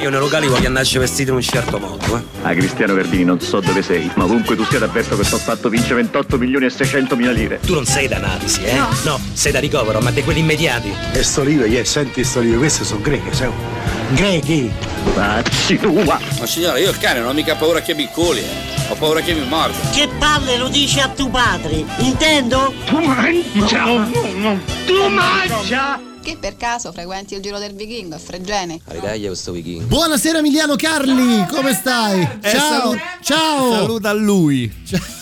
Io nei locali voglio andarci vestito in un certo modo. Ah, Cristiano Verdini, non so dove sei, ma ovunque tu sia d'avverso che t'ho fatto vince 28.600.000 lire. Tu non sei da analisi, eh? No, sei da ricovero, ma di quelli immediati. E sto libro, senti sto libro, queste sono greche, Grechi! Facci tua! Ma signora, io il cane non ho mica paura che mi coli, ho paura che mi morda. Che palle lo dici a tuo padre, intendo? Tu mangia! No. Tu mangia! Che per caso frequenti il Giro del Vichingo a Fregene? Arrivederci questo Vichingo. Buonasera Emiliano Carli, come stai? Ciao! Saluta lui.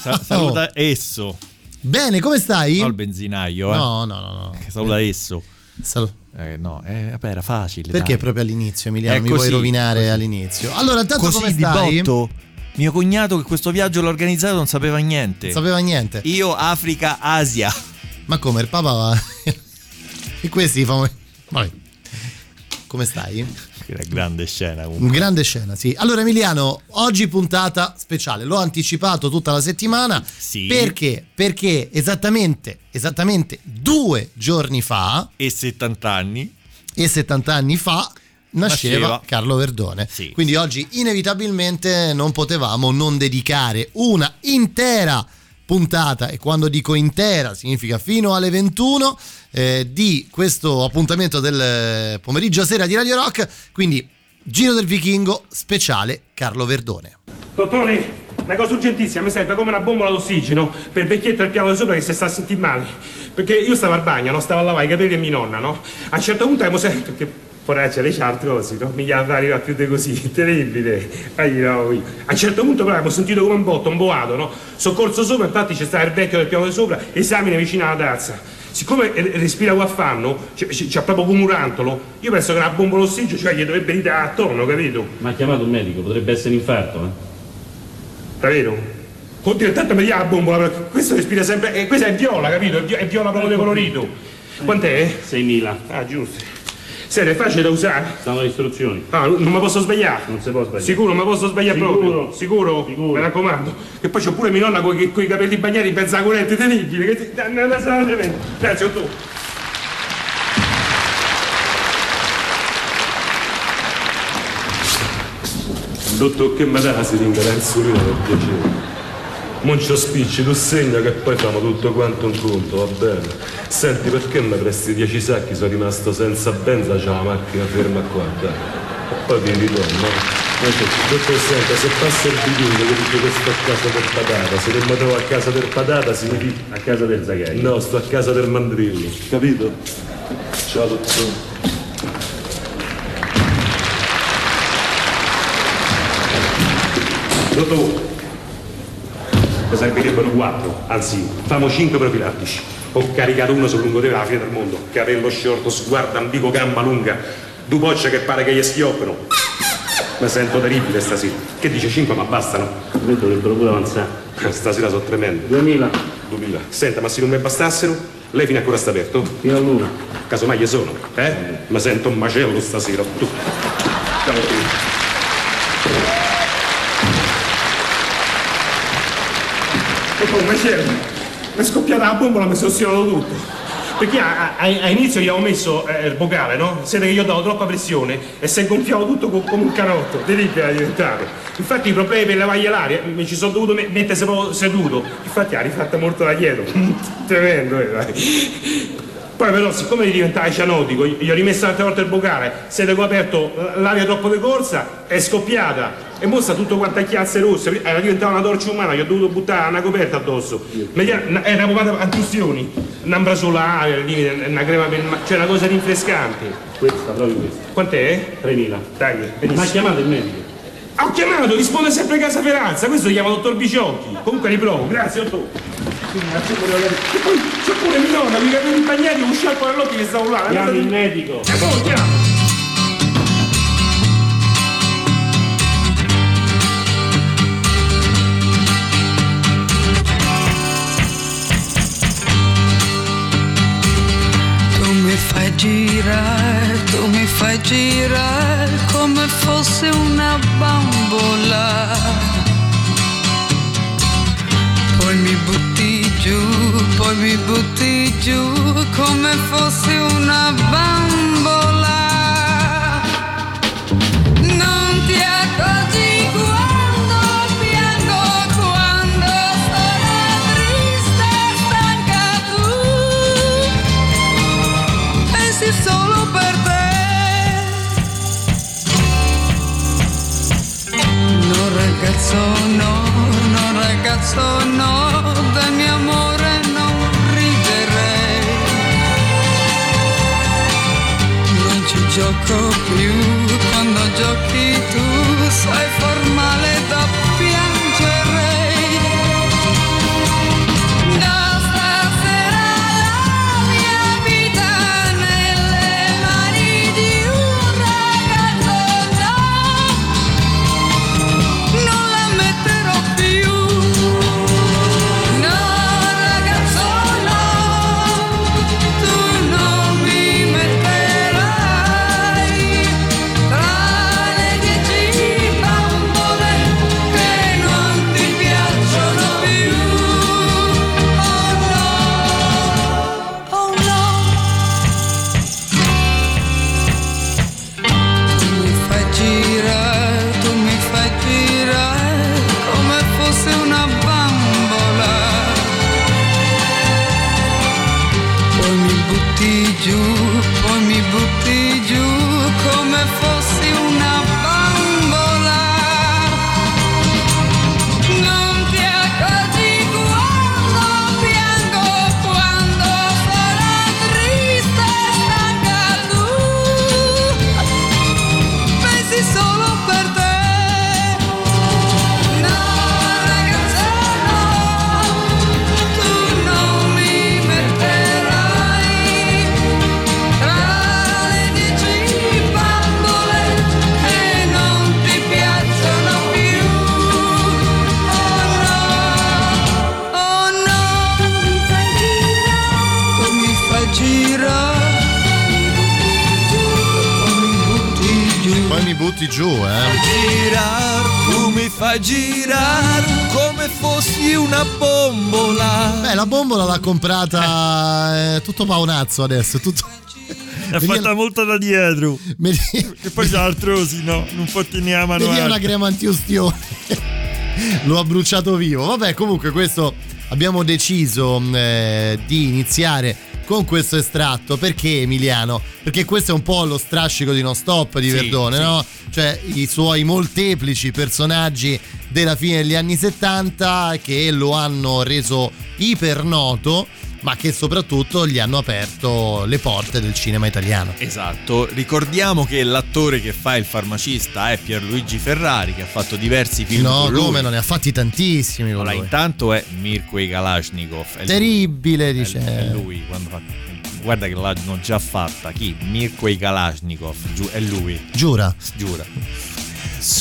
Ciao. Saluta esso. Bene, come stai? No, il benzinaio, eh. No. Saluta esso. Vabbè, era facile. Perché dai. Proprio all'inizio, Emiliano, mi vuoi rovinare così. All'inizio? Allora, intanto così come stai? Di botto, mio cognato che questo viaggio l'ha organizzato non sapeva niente. Io Africa, Asia. Ma come, il Papa va... E questi fanno... Vabbè. Come stai? Una grande scena comunque. Sì. Allora Emiliano, oggi puntata speciale. L'ho anticipato tutta la settimana. Sì. Perché? Perché esattamente 2 giorni fa e 70 anni fa nasceva Carlo Verdone. Sì. Quindi oggi inevitabilmente non potevamo non dedicare una intera puntata, e quando dico intera significa fino alle 21, di questo appuntamento del pomeriggio a sera di Radio Rock. Quindi Giro del Vichingo speciale Carlo Verdone. Dottore, una cosa urgentissima, mi serve come una bombola d'ossigeno per vecchietto al piano di sopra che si sta a sentire male, perché io stavo al bagno, stavo a lavare i capelli e mia nonna, a un certo punto avevo sentito che poraccia le altre cose, mica arriva più di così, terribile. A un certo punto però ho sentito come un botto, un boato, Soccorso sopra, infatti c'è stato il vecchio del piano di sopra, esamine vicino alla tazza. Siccome respira guaffanno, c'ha proprio come un rantolo, io penso che una bombola d'ossigeno, gli dovrebbe ridare attorno, capito? Ma ha chiamato un medico, potrebbe essere un infarto, Davvero? Oddio, intanto mi dia la bombola, questo respira sempre, e questo è viola, capito? È viola proprio decolorito. Quant'è? 6.000. Ah, giusto. Senti, è facile da usare? Stanno le istruzioni. Ah, non mi posso sbagliare? Non si può sbagliare. Sicuro, non mi posso sbagliare proprio? Sicuro? Mi raccomando. Che poi c'ho pure mia nonna con i capelli bagnati in mezzo a corrente terribile. Che ti... Grazie, tu. Dottor, che mi dà se ti incarenzo io, per piacere. Non ci spicci, tu segna che poi famo tutto quanto un conto, va bene? Senti, perché mi presti 10 sacchi? Sono rimasto senza benza, c'è la macchina ferma qua, dai. E poi ti ritorno. Dottor, senta, se passa il biglietto che dice che sto a casa del patata, se non mi trovo a casa del patata significa... A casa del zaghetti? No, sto a casa del mandrillo, capito? Ciao, dottore. Dottore. Servirebbero 4, anzi, famo 5 profilattici. Ho caricato uno sul lungo della fine del mondo, capello sciorto, sguardo ambiguo, gamba lunga, due bocce che pare che gli schioppano. Mi sento terribile stasera. Che dice 5 ma bastano? Noi dovrebbero pure avanzare. Stasera sono tremendo. 2000. Senta, ma se non mi bastassero, lei fino a che ora sta aperto? Fino all'1. Casomai gli sono, eh? Mi sento un macello stasera, tu. Ciao. Oh, ma c'era, mi è scoppiata la bombola, mi sono ossidato tutto. Perché a inizio gli avevo messo il vocale, Siete che io davo troppa pressione e si è gonfiato tutto come un canotto, delibera di diventare. Infatti i problemi per lavargli l'aria mi ci sono dovuto mettere seduto. Infatti l'ha rifatta molto da dietro, tremendo, dai. Poi però, siccome diventava cianotico, gli ho rimesso altre volte il vocale, siete che ho aperto l'aria troppo di corsa, è scoppiata. E mo sta tutto quanto a chiazze rosse, era diventata una torcia umana, gli ho dovuto buttare una coperta addosso. È una pomata a tussioni, un'ambra solare, una crema per... cioè una cosa rinfrescante. Questa, proprio questa. Quant'è? 3.000. Dai, benissimo. Ma chiamate il medico. Ho chiamato, risponde sempre Casa Ferranza, questo lo chiama dottor Biciocchi. Comunque riprovo, grazie dottore. E poi c'è pure mia nonna, mi capivo in bagnati con un sciarpo nell'occhio che stavo là. Chiamo il medico. Oh, chiamo. Tu mi fai girare, come fosse una bambola, poi mi butti giù, come fosse una bambola. Non ti accorgi quando piango, quando sono triste, stanca tu, pensi solo per te. No ragazzo no, del mio amore non riderei, non ci gioco più. Quando giochi tu sei formale da piangere. Da stasera la mia vita nelle mani di un ragazzo, no, non la metterò più. No ragazzo no, tu non mi metterai come fosse una bambola, poi mi butti giù, come fossi una bambola. Non ti accorgi quando piango, quando sarà triste e stanca tu, pensi solo per te. No ragazzo no, tu non mi metterai tra le 10 bambole che non ti piacciono più. Oh no, tu mi fai girare, Poi mi butti giù, girar, tu mi fai girar come fossi una bombola. Beh, la bombola l'ha comprata tutto Paonazzo adesso, tutto. L'ha fatta molto da dietro. E poi c'è altrosi, no? Non fottiniamo a noi. È una crema antiostione. Lo ha bruciato vivo. Vabbè, comunque questo abbiamo deciso di iniziare con questo estratto. Perché Emiliano? Perché questo è un po' lo strascico di Non Stop di Verdone, no? Cioè i suoi molteplici personaggi della fine degli anni 70 che lo hanno reso ipernoto, ma che soprattutto gli hanno aperto le porte del cinema italiano. Esatto, ricordiamo che l'attore che fa il farmacista è Pierluigi Ferrari, che ha fatto diversi film con lui. No, come, non ne ha fatti tantissimi con lui. Intanto è Mirko e Kalashnikov. Terribile, dice. È lui quando fa... Guarda che l'hanno già fatta. Chi? Mirko e Kalashnikov, è lui. Giura.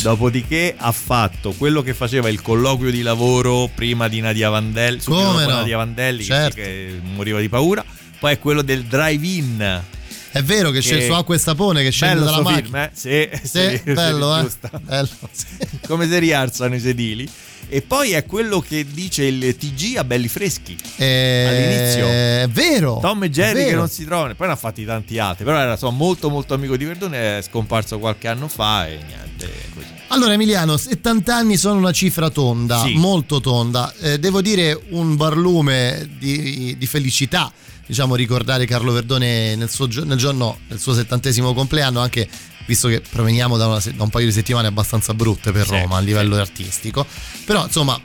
Dopodiché ha fatto quello che faceva il colloquio di lavoro prima di Nadia Vandelli, Nadia Vandelli, certo, che moriva di paura. Poi è quello del drive-in. È vero che c'è acqua e sapone che scende dalla macchina. Sì, bello, bello. Come si rialzano i sedili. E poi è quello che dice il TG a Belli Freschi all'inizio. È vero, Tom e Jerry che non si trovano. Poi ne ha fatti tanti altri, però era molto molto amico di Verdone. È scomparso qualche anno fa e niente, così. Allora Emiliano, 70 anni sono una cifra tonda, molto tonda, devo dire un barlume di felicità, diciamo, ricordare Carlo Verdone nel suo 70° compleanno, anche visto che proveniamo da un paio di settimane abbastanza brutte per Roma a livello artistico. Però insomma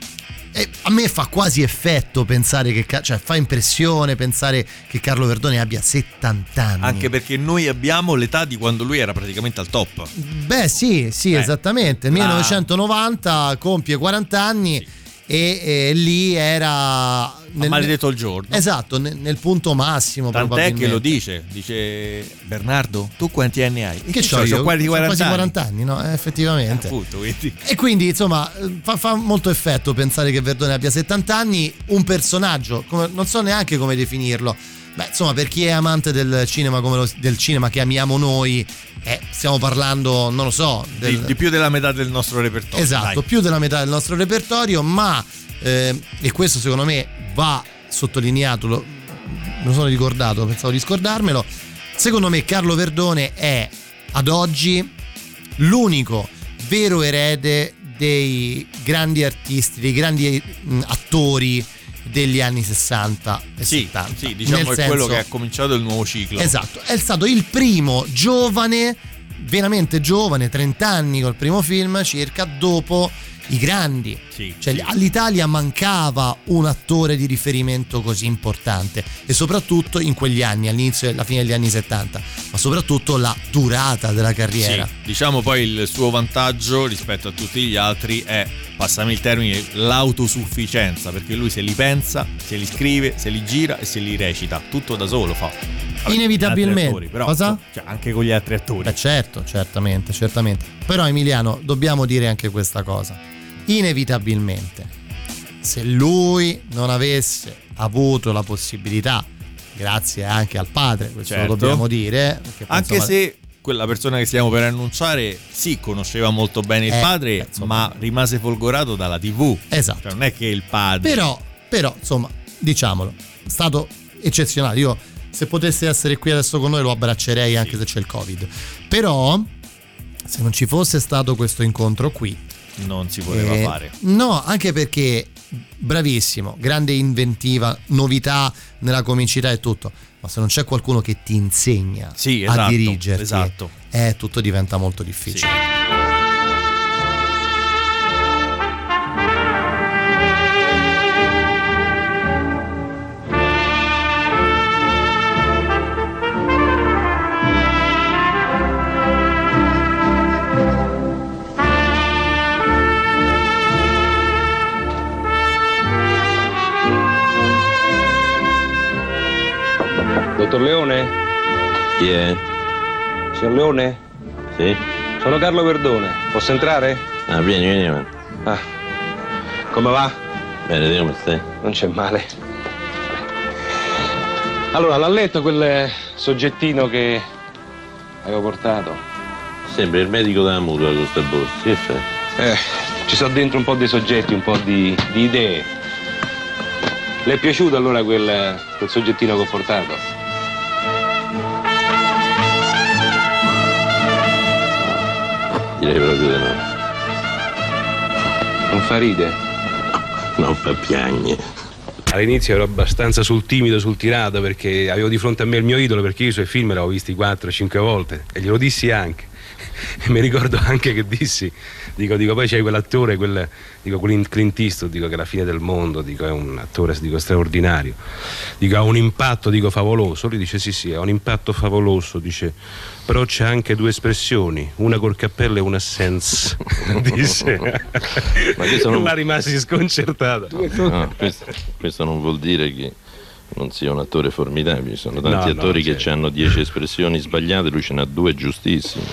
a me fa quasi effetto pensare che, cioè fa impressione pensare che Carlo Verdone abbia 70 anni, anche perché noi abbiamo l'età di quando lui era praticamente al top. Beh sì, esattamente, 1990 compie 40 anni e lì era maledetto il giorno, esatto, nel punto massimo. Tant'è che lo dice Bernardo, tu quanti anni hai? E che c'ho io? Quasi 40 anni, no? Effettivamente, appunto, quindi. E quindi insomma fa molto effetto pensare che Verdone abbia 70 anni, un personaggio, non so neanche come definirlo, Beh, insomma, per chi è amante del cinema come del cinema che amiamo noi, stiamo parlando, non lo so, di più della metà del nostro repertorio. Esatto, dai. Più della metà del nostro repertorio, ma e questo secondo me va sottolineato, non sono ricordato, pensavo di scordarmelo. Secondo me Carlo Verdone è ad oggi l'unico vero erede dei grandi artisti, dei grandi attori degli anni 60 e 70. Sì, diciamo nel senso, quello che ha cominciato il nuovo ciclo. Esatto, è stato il primo giovane, veramente giovane, 30 anni col primo film circa, dopo i grandi. Sì, cioè sì. All'Italia mancava un attore di riferimento così importante, e soprattutto in quegli anni, all'inizio e alla fine degli anni 70, ma soprattutto la durata della carriera. Sì, diciamo poi il suo vantaggio rispetto a tutti gli altri è, passami il termine, l'autosufficienza, perché lui se li pensa, se li scrive, se li gira e se li recita, tutto da solo fa. Vabbè, inevitabilmente attori, però, cosa? Cioè, anche con gli altri attori. Beh, certo, certamente. Però Emiliano, dobbiamo dire anche questa cosa. Inevitabilmente, se lui non avesse avuto la possibilità, grazie anche al padre, questo certo, lo dobbiamo dire, anche penso, se quella persona che stiamo per annunciare sì, conosceva molto bene il padre, penso, ma rimase folgorato dalla TV. Esatto, cioè, non è che il padre, però insomma, diciamolo, è stato eccezionale. Io, se potesse essere qui adesso con noi, lo abbraccerei, anche sì, se c'è il Covid. Però se non ci fosse stato questo incontro qui, non si poteva fare. No, anche perché bravissimo, grande inventiva, novità nella comicità e tutto, ma se non c'è qualcuno che ti insegna, sì, esatto, a dirigerti, esatto, tutto diventa molto difficile. Sì. Dottor Leone? Chi è? Signor Leone? Sì. Sono Carlo Verdone, posso entrare? Ah, vieni. Ah, come va? Bene, come stai? Non c'è male. Allora, l'ha letto quel soggettino che avevo portato? Sembra il medico della mutua con questa borsa, che fai? Ci sono dentro un po' dei soggetti, un po' di idee. Le è piaciuto allora quel soggettino che ho portato? Direi proprio di no. Non fa ride? Non fa piagne. All'inizio ero abbastanza sul timido, sul tirato, perché avevo di fronte a me il mio idolo, perché io i suoi film li avevo visti 4-5 volte e glielo dissi anche. E mi ricordo anche che dissi, dico poi c'è quell'attore, Clint Eastwood, dico che è la fine del mondo, dico è un attore, dico, straordinario, dico ha un impatto, dico favoloso. Lui dice sì, ha un impatto favoloso, dice, però c'è anche due espressioni, una col cappello e una senza. Disse. Ma non rimasi sconcertata. No, questo non vuol dire che non sia un attore formidabile, sono tanti attori che hanno 10 espressioni sbagliate, lui ce n'ha 2 giustissime.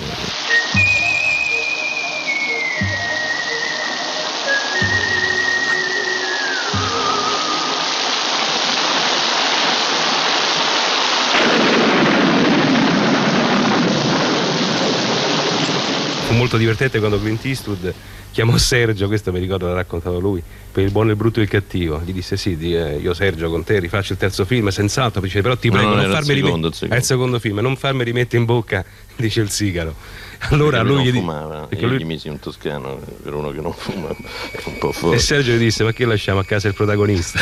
Fu molto divertente quando Clint Eastwood chiamò Sergio, questo mi ricordo l'ha raccontato lui, per Il buono, il brutto e il cattivo. Gli disse sì, io Sergio con te rifaccio il terzo film, senz'altro, dice, però ti prego non farmi rimettere il secondo film, non farmi rimettere in bocca, dice, il sigaro. Allora lui non fumava, perché io gli misi un toscano per uno che non fuma, è un po' forte. E Sergio gli disse, ma che lasciamo a casa il protagonista?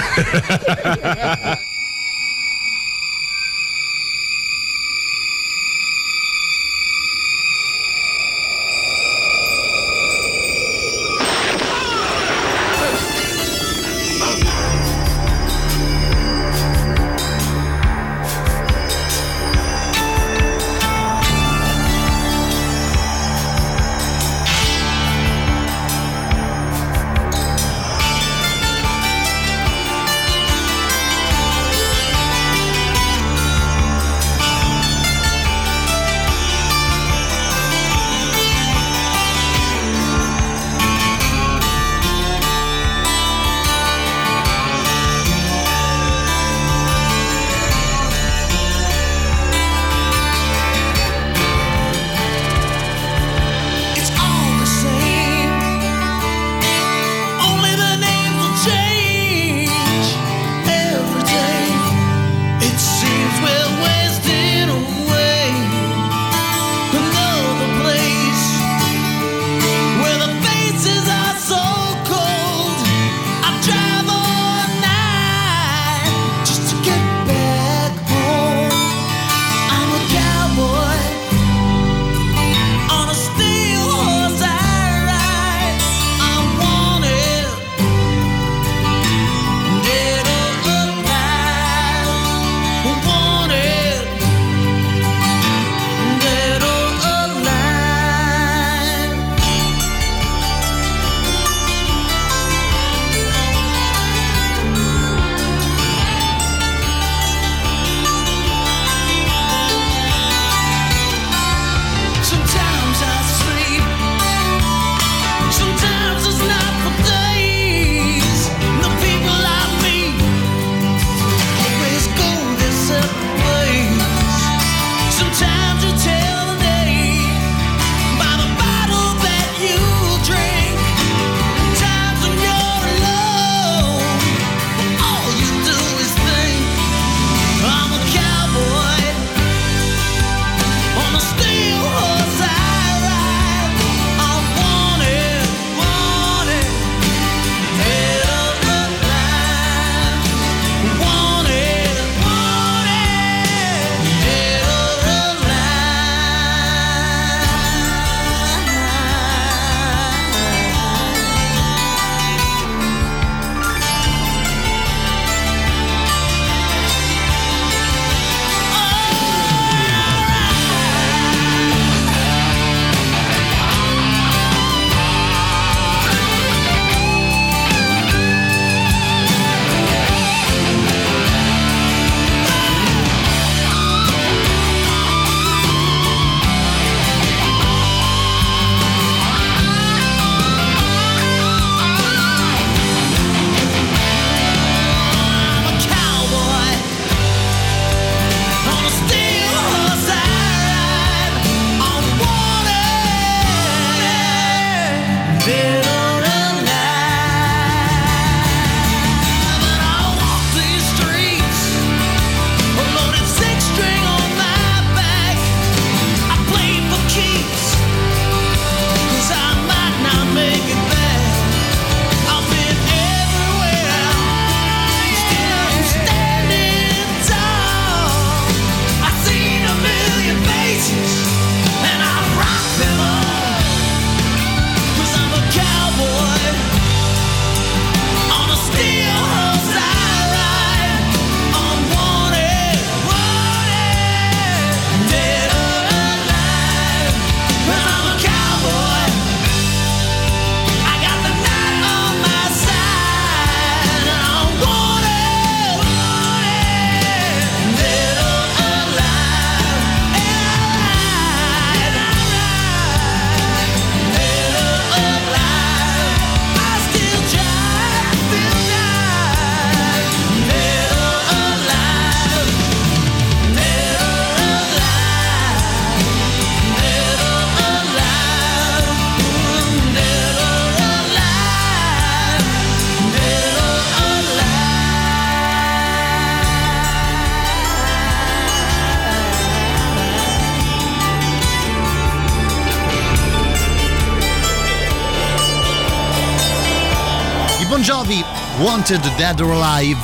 Bon Jovi, Wanted Dead or Alive.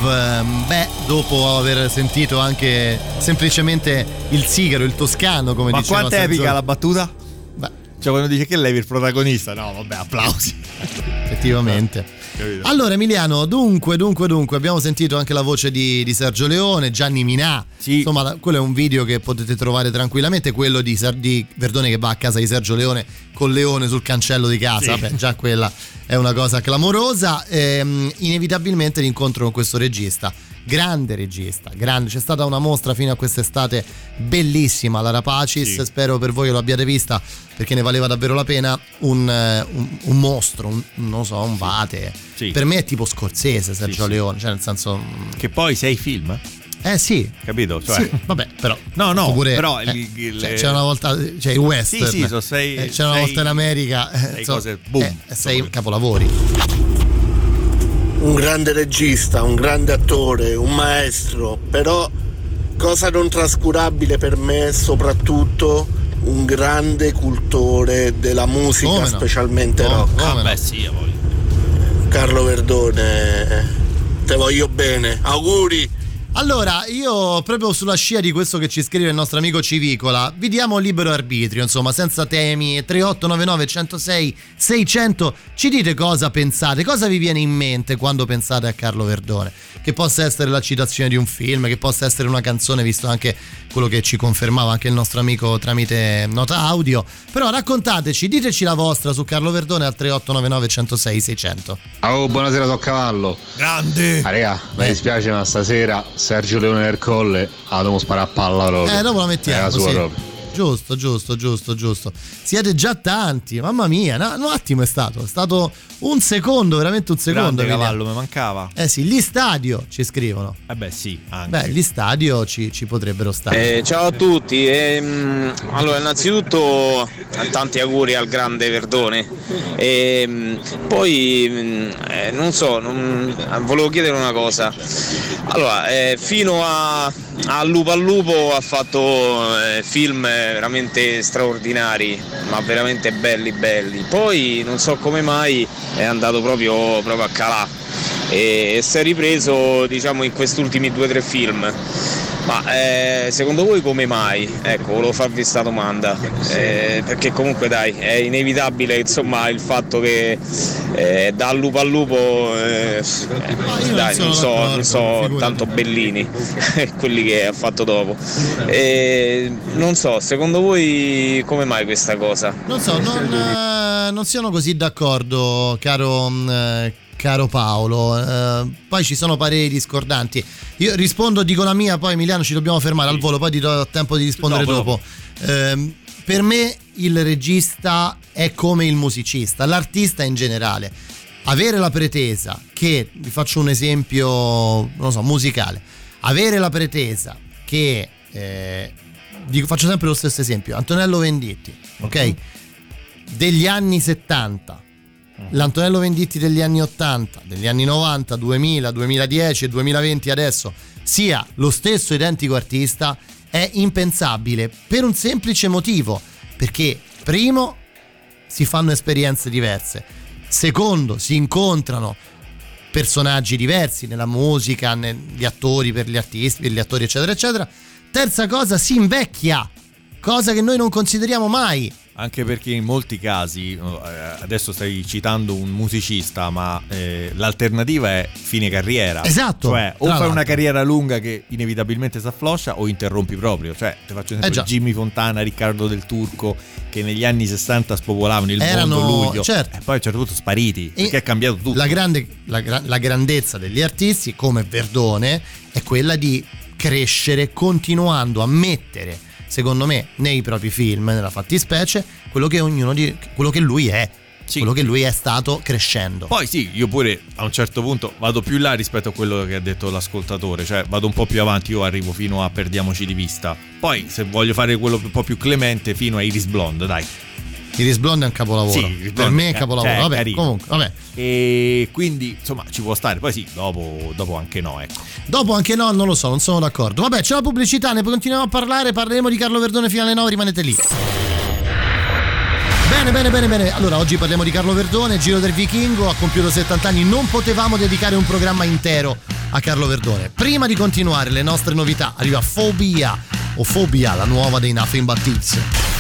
Beh, dopo aver sentito anche semplicemente il sigaro, il toscano, come diceva. Ma quanto è epica la battuta? Beh. Cioè quando dice che levi il protagonista, no vabbè, applausi. Effettivamente. Capito. Allora Emiliano, dunque abbiamo sentito anche la voce di Sergio Leone, Gianni Minà, sì. Insomma, quello è un video che potete trovare tranquillamente, quello di Verdone che va a casa di Sergio Leone con Leone sul cancello di casa, sì. Beh, già quella è una cosa clamorosa. Inevitabilmente l'incontro con questo regista, grande regista, c'è stata una mostra fino a quest'estate bellissima alla Rapacis, sì. Spero per voi lo abbiate vista perché ne valeva davvero la pena. Un mostro, un vate, sì. Per me è tipo Scorsese, Sergio, sì, Leone, cioè nel senso che poi sei film? Sì, capito, cioè sì, vabbè, però no oppure, però c'è una volta, cioè il western, sì, so sei, c'è una volta in America, cose boom, sei capolavori. Un grande regista, un grande attore, un maestro, però cosa non trascurabile per me è soprattutto un grande cultore della musica, come specialmente rock. Beh, sì, a voi. Carlo Verdone, te voglio bene, auguri! Allora, io proprio sulla scia di questo che ci scrive il nostro amico Civicola, vi diamo libero arbitrio, insomma, senza temi. 3899 106 600, ci dite cosa pensate, cosa vi viene in mente quando pensate a Carlo Verdone, che possa essere la citazione di un film, che possa essere una canzone, visto anche quello che ci confermava anche il nostro amico tramite nota audio. Però raccontateci, diteci la vostra su Carlo Verdone al 3899 106 600. Oh, buonasera, sono Cavallo. Grande! Raga, mi dispiace ma stasera Sergio Leone del Colle, devo sparare a palla proprio. Dopo la mettiamo, sua, sì. Proprio. Giusto. Siete già tanti, mamma mia, un attimo è stato veramente un secondo. Grande Cavallo, mi mancava. Sì, gli Stadio ci scrivono. Sì, anche. Gli Stadio ci potrebbero stare. Ciao a tutti, allora innanzitutto tanti auguri al grande Verdone. Poi volevo chiedere una cosa. Allora, fino a Lupo al Lupo ha fatto film veramente straordinari, ma veramente belli. Poi non so come mai è andato proprio a calà e si è ripreso, diciamo, in questi ultimi 2-3 film. Ma secondo voi come mai? Ecco, volevo farvi sta domanda, perché comunque dai, è inevitabile, insomma, il fatto che da Lupo al Lupo non so tanto Bellini quelli che ha fatto dopo, non so, secondo voi come mai questa cosa? Non siano così d'accordo, caro Paolo, poi ci sono pareri discordanti. Io rispondo, dico la mia, poi Emiliano ci dobbiamo fermare al volo, poi ti do tempo di rispondere dopo. Per me il regista è come il musicista, l'artista in generale. Avere la pretesa che, vi faccio un esempio, musicale, avere la pretesa che, faccio sempre lo stesso esempio, Antonello Venditti, ok? Degli anni 70, l'Antonello Venditti degli anni 80, degli anni 90, 2000, 2010 e 2020 adesso sia lo stesso identico artista è impensabile, per un semplice motivo, perché primo si fanno esperienze diverse, secondo si incontrano personaggi diversi nella musica, negli attori, per gli artisti, per gli attori, eccetera, terza cosa, si invecchia, cosa che noi non consideriamo mai. Anche perché in molti casi, adesso stai citando un musicista, ma l'alternativa è fine carriera. Esatto. Cioè, o fai una carriera lunga che inevitabilmente si affloscia o interrompi proprio. Cioè, ti faccio un esempio, Jimmy Fontana, Riccardo del Turco, che negli anni 60 spopolavano il mondo, luglio, certo. E poi a un certo punto spariti, perché è cambiato tutto. La grandezza degli artisti, come Verdone, è quella di crescere continuando a mettere, secondo me, nei propri film, nella fattispecie, quello che lui è, sì, quello che lui è stato crescendo. Poi sì, io pure a un certo punto vado più là rispetto a quello che ha detto l'ascoltatore, cioè vado un po' più avanti, io arrivo fino a Perdiamoci di vista. Poi se voglio fare quello un po' più clemente, fino a Iris Blonde, dai. Iris Blonde è un capolavoro, sì, per me è un capolavoro, vabbè, carino. Comunque, vabbè. E quindi insomma ci può stare, poi sì, dopo anche no, ecco. Dopo anche no, non lo so, non sono d'accordo. Vabbè, c'è la pubblicità, ne continuiamo a parlare, parleremo di Carlo Verdone fino alle 9, rimanete lì. Bene. Allora, oggi parliamo di Carlo Verdone, Giro del Vichingo, ha compiuto 70 anni, non potevamo dedicare un programma intero a Carlo Verdone. Prima di continuare le nostre novità, arriva Fobia, la nuova dei Nothing But Thieves.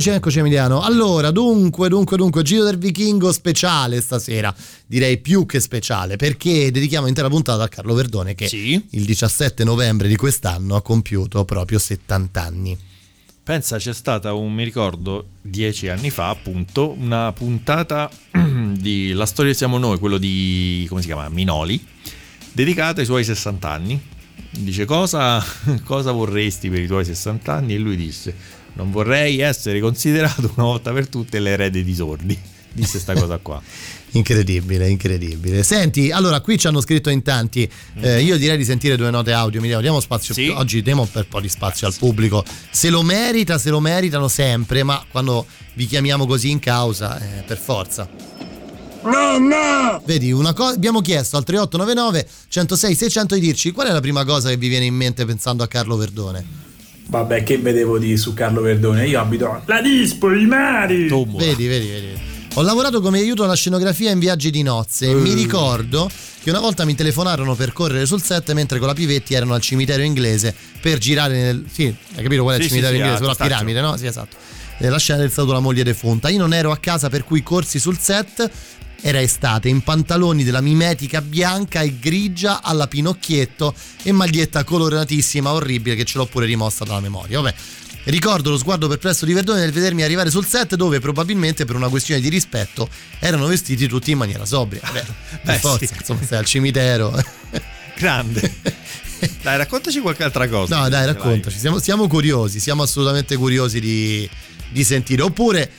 Eccoci Emiliano. Allora, dunque, Giro del Vichingo speciale stasera, direi più che speciale, perché dedichiamo l'intera puntata a Carlo Verdone, che sì, il 17 novembre di quest'anno ha compiuto proprio 70 anni. Pensa, c'è stata mi ricordo 10 anni fa, appunto, una puntata di La Storia Siamo Noi, quello di, come si chiama, Minoli, dedicata ai suoi 60 anni. Dice: cosa vorresti per i tuoi 60 anni? E lui disse: non vorrei essere considerato una volta per tutte l'erede di sordi. disse sta cosa qua. Incredibile, incredibile. Senti, allora qui ci hanno scritto in tanti, io direi di sentire due note audio, Emiliano, diamo spazio, sì? Oggi diamo per un po' di spazio al pubblico, se lo merita, se lo meritano sempre, ma quando vi chiamiamo così in causa, per forza. No, no! Vedi, una cosa abbiamo chiesto al 3899 106 600 di dirci qual è la prima cosa che vi viene in mente pensando a Carlo Verdone. Vabbè, che vedevo di su Carlo Verdone, io abito la Dispo, i mari. Vedi, vedi, vedi. Ho lavorato come aiuto alla scenografia in Viaggi di nozze. Mi ricordo che una volta mi telefonarono per correre sul set mentre con la Pivetti erano al cimitero inglese per girare nel... Sì, hai capito qual è il cimitero inglese? Sulla piramide, no? Sì, esatto. Nella scena del saluto alla moglie defunta. Io non ero a casa, per cui corsi sul set. Era estate, in pantaloni della mimetica bianca e grigia alla Pinocchietto e maglietta coloratissima, orribile, che ce l'ho pure rimossa dalla memoria. Vabbè. Ricordo lo sguardo perplesso di Verdone nel vedermi arrivare sul set, dove probabilmente per una questione di rispetto erano vestiti tutti in maniera sobria. Beh, per forza, sì. Insomma, sei al cimitero. Grande. Dai, raccontaci qualche altra cosa. No, dai, raccontaci. Siamo curiosi, siamo assolutamente curiosi di sentire. Oppure,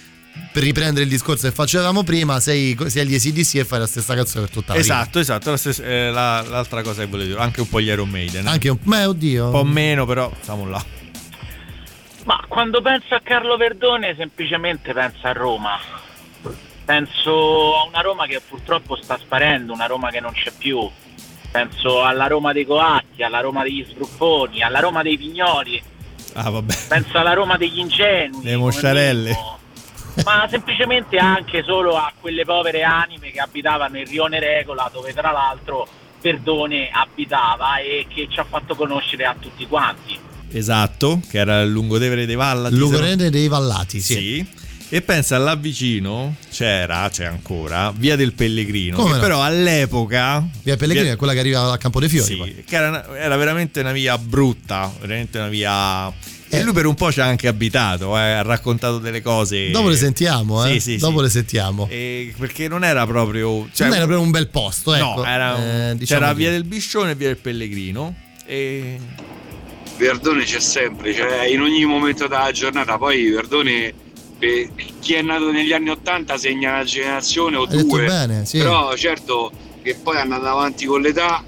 per riprendere il discorso che facevamo prima, sei agli ACDC e fai la stessa canzone per tutta la vita. Esatto, l'altra cosa che volevo dire, anche un po' gli Iron Maiden, anche oddio, un po' meno, però stiamo là. Ma quando penso a Carlo Verdone semplicemente penso a Roma, penso a una Roma che purtroppo sta sparendo, una Roma che non c'è più, penso alla Roma dei Coatti, alla Roma degli Sbruffoni, alla Roma dei Pignoli, vabbè, penso alla Roma degli ingenui, le mosciarelle, ma semplicemente anche solo a quelle povere anime che abitavano in Rione Regola, dove tra l'altro Verdone abitava e che ci ha fatto conoscere a tutti quanti. Esatto, che era il Lungotevere dei Vallati. Lungotevere dei Vallati, sì. E pensa, là vicino c'è ancora Via del Pellegrino. Come che no? Però all'epoca Via Pellegrino è quella che arriva a Campo dei Fiori, sì, che era veramente una via brutta, veramente una via. E lui per un po' ci ha anche abitato, ha raccontato delle cose. Dopo le sentiamo, eh? Sì, dopo le sentiamo. Perché non era proprio. Cioè, non era proprio un bel posto, ecco. No, diciamo c'era Via del Biscione e Via del Pellegrino. E Verdone c'è sempre, cioè in ogni momento della giornata. Poi Verdone, chi è nato negli anni 80 segna una generazione o due. Bene, sì. Però certo che poi andando avanti con l'età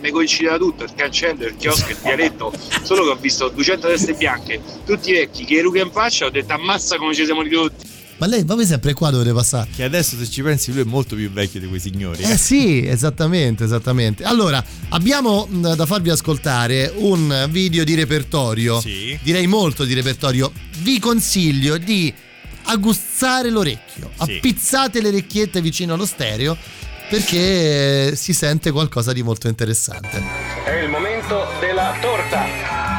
ne coincideva tutto, il cancello, il chiosco, il dialetto, solo che ho visto 200 teste bianche, tutti vecchi, che ruga in faccia, ho detto ammazza come ci siamo ridotti. Ma lei va sempre qua, dovete passare. Che adesso se ci pensi lui è molto più vecchio di quei signori. Sì, esattamente. Allora, abbiamo da farvi ascoltare un video di repertorio, sì. Direi molto di repertorio. Vi consiglio di agguzzare l'orecchio, sì. Appizzate le orecchiette vicino allo stereo, perché si sente qualcosa di molto interessante. È il momento della torta.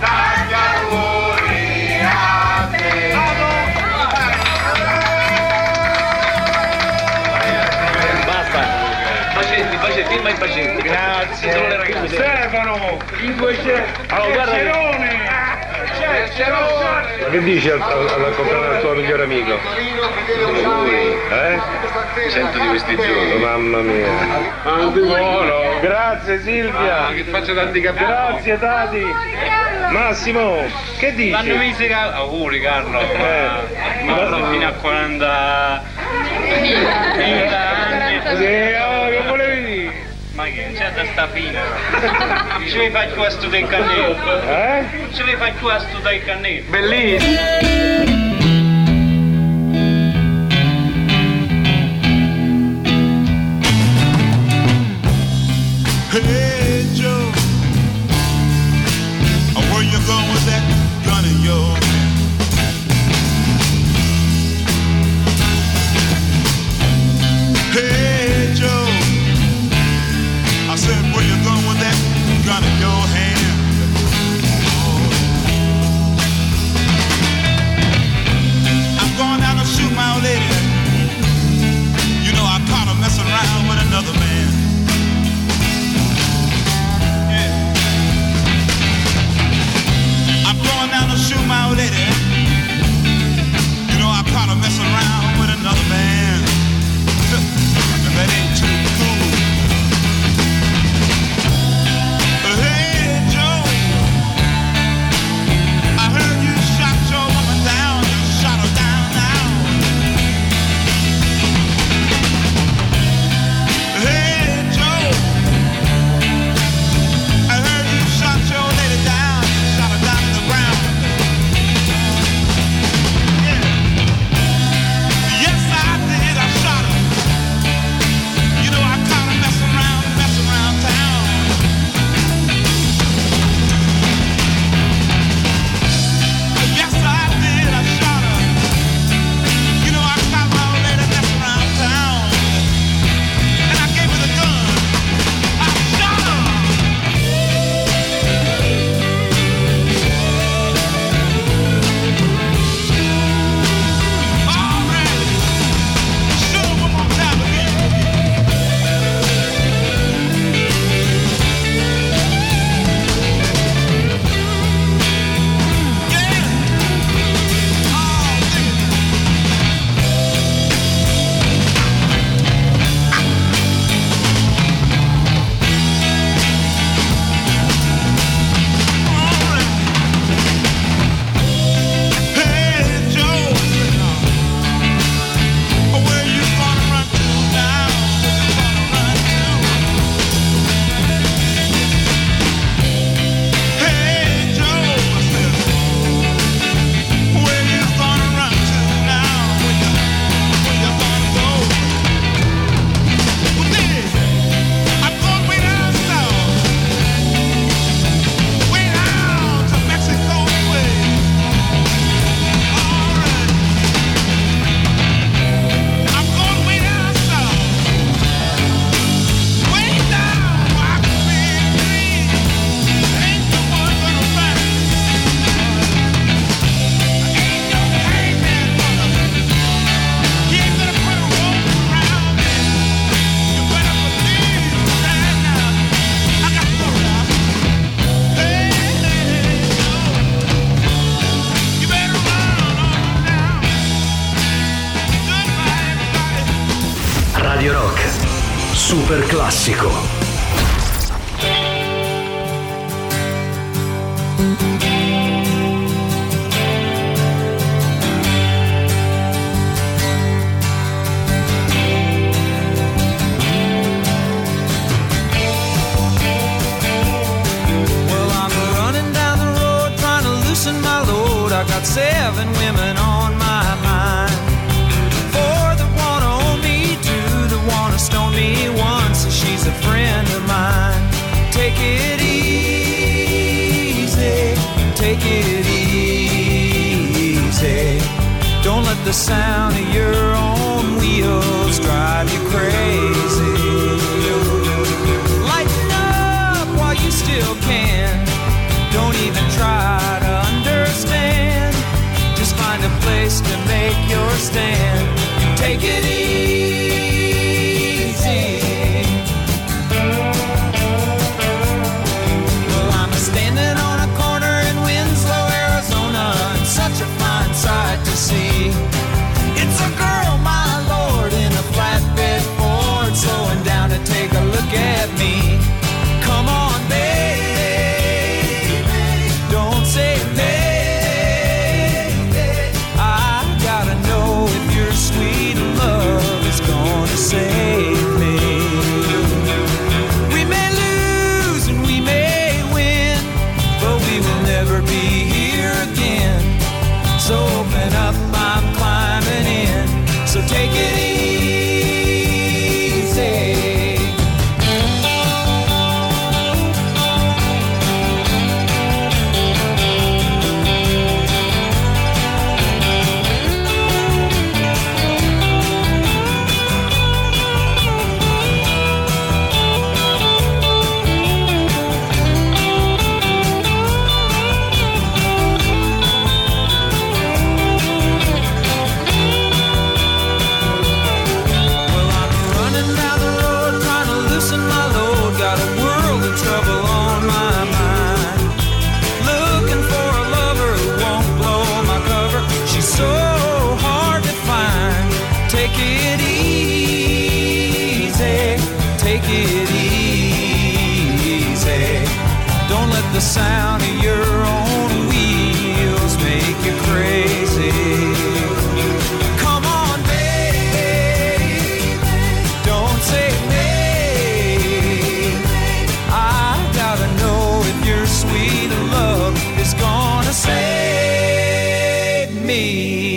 Tanti auguri a te. Basta. Pazienti, ma impazienti. Grazie. Sono le ragazze. Stefano, il Cerone. Ma che dici al compagno del tuo migliore amico? Mi sento di questi giorni. Mamma mia. Buono. Grazie Silvia. Che faccio tanti capelli. Grazie Tati. Massimo, che dici? Fanno musica. Auguri Carlo. Ma fino a 40 anni. Che volevi dire? Ma che c'è da sta fine? Ce li fai questo dai cannelli? Ce li fai questo dai cannelli? Bellissimo! Hey Joe, where you going with that gun of yours? Hey Joe, I said, where you going with that gun in your hand? Radio Rock, super classico. Seven women on my mind, four that wanna own me, two that wanna stone me, one says she's a friend of mine. Take it easy, take it easy. Don't let the sound of your own wheels drive you crazy. Lighten up while you still can. Don't even try to understand. Find a place to make your stand. Take it easy. Well, I'm standing on a corner in Winslow, Arizona, and such a fine sight to see. It's a girl, my lord, in a flatbed Ford, slowing down to take a look at me. Come on, baby, don't say baby. Save me. We may lose and we may win, but we will never be here again. So open up, I'm climbing in. So take it easy. The sound of your own wheels make you crazy. Come on, baby, don't say baby. I gotta know if your sweet love is gonna save me.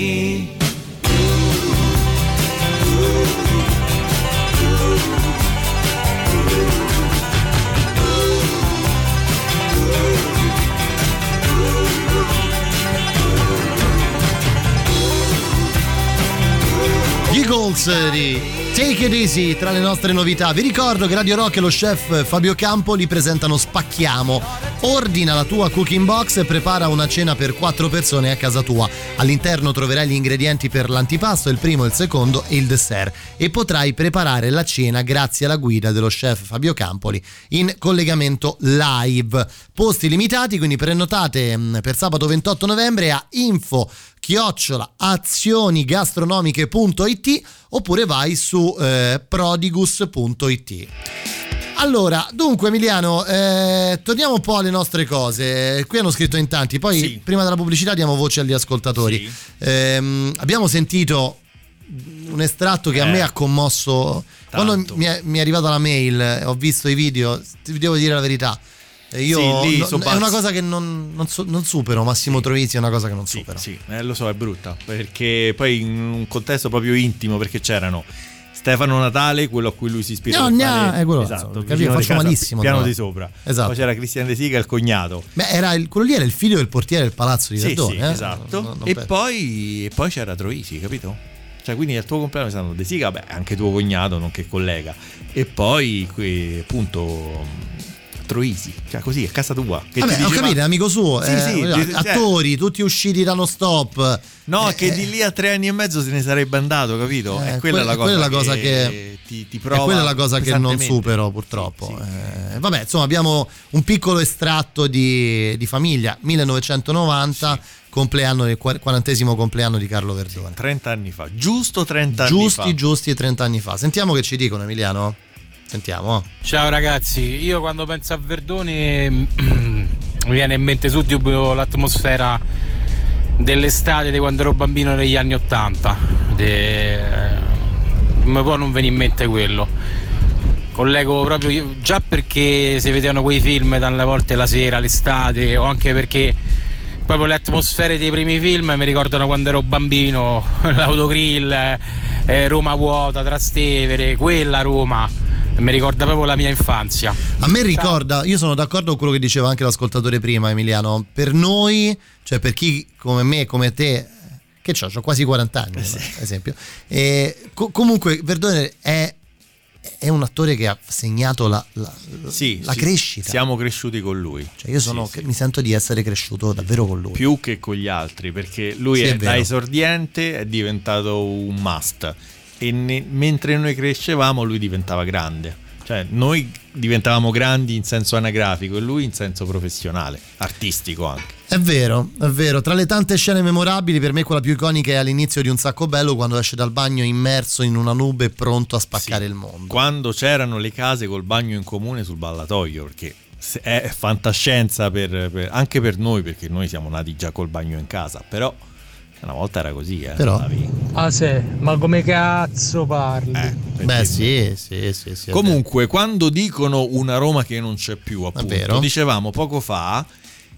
Di Take It Easy tra le nostre novità. Vi ricordo che Radio Rock e lo chef Fabio Campoli presentano Spacchiamo. Ordina la tua cooking box e prepara una cena per 4 persone a casa tua. All'interno troverai gli ingredienti per l'antipasto, il primo, il secondo e il dessert, e potrai preparare la cena grazie alla guida dello chef Fabio Campoli in collegamento live. Posti limitati, quindi prenotate per sabato 28 novembre a info@azionigastronomiche.it oppure vai su prodigus.it. Allora, dunque Emiliano, torniamo un po' alle nostre cose. Qui hanno scritto in tanti, poi sì, prima della pubblicità diamo voce agli ascoltatori. Sì. Abbiamo sentito un estratto che a me ha commosso. Tanto. Quando mi è arrivata la mail, ho visto i video, ti devo dire la verità. Io sì, è una cosa che non supero. Massimo Troisi è una cosa che non supero. Sì, lo so, è brutta, perché poi in un contesto proprio intimo, perché c'errano Stefano Natale, quello a cui lui si ispira, esatto, capito, faccio casa, malissimo piano di sopra, esatto. Poi c'era Cristian De Sica, il cognato. Beh, quello lì era il figlio del portiere del palazzo di Verdone, esatto. E poi c'era Troisi, capito? Cioè, quindi al tuo compleanno stanno De Sica, beh, anche tuo cognato, nonché collega, e poi qui appunto Troisi, cioè così a casa tua. Che vabbè, ti dice, ho capito, amico suo, attori, cioè, tutti usciti da uno stop. No, che di lì a 3 anni e mezzo se ne sarebbe andato, capito? È quella la cosa che ti prova. È quella la cosa che non supero, purtroppo. Sì. Vabbè, insomma, abbiamo un piccolo estratto di famiglia 1990. Sì. compleanno, del 40° compleanno di Carlo Verdone. 30 anni fa, giusto 30 anni fa. Giusti 30 anni fa. Sentiamo che ci dicono, Emiliano. Sentiamo. Ciao ragazzi, io quando penso a Verdone mi viene in mente subito l'atmosfera dell'estate di quando ero bambino negli anni 80. Come può non venire in mente quello? Collego proprio io, già perché si vedevano quei film tante volte la sera, l'estate, o anche perché proprio le atmosfere dei primi film mi ricordano quando ero bambino, l'autogrill, Roma vuota, Trastevere, quella Roma, mi ricorda proprio la mia infanzia. A me ricorda, io sono d'accordo con quello che diceva anche l'ascoltatore prima, Emiliano, per noi, cioè per chi come me, come te, che c'ho quasi 40 anni, sì, ad esempio, e comunque Verdone è un attore che ha segnato la crescita. Siamo cresciuti con lui. Cioè io mi sento di essere cresciuto davvero con lui. Più che con gli altri, perché lui è da esordiente è diventato un must. E mentre noi crescevamo lui diventava grande. Cioè noi diventavamo grandi in senso anagrafico e lui in senso professionale, artistico anche. È vero, tra le tante scene memorabili per me quella più iconica è all'inizio di Un sacco bello, quando esce dal bagno immerso in una nube pronto a spaccare il mondo. Quando c'erano le case col bagno in comune sul ballatoio, perché è fantascienza anche per noi, perché noi siamo nati già col bagno in casa, però una volta era così, però. Ah sì, ma come cazzo parli? Beh sì. Comunque, quando dicono una Roma che non c'è più, appunto, dicevamo poco fa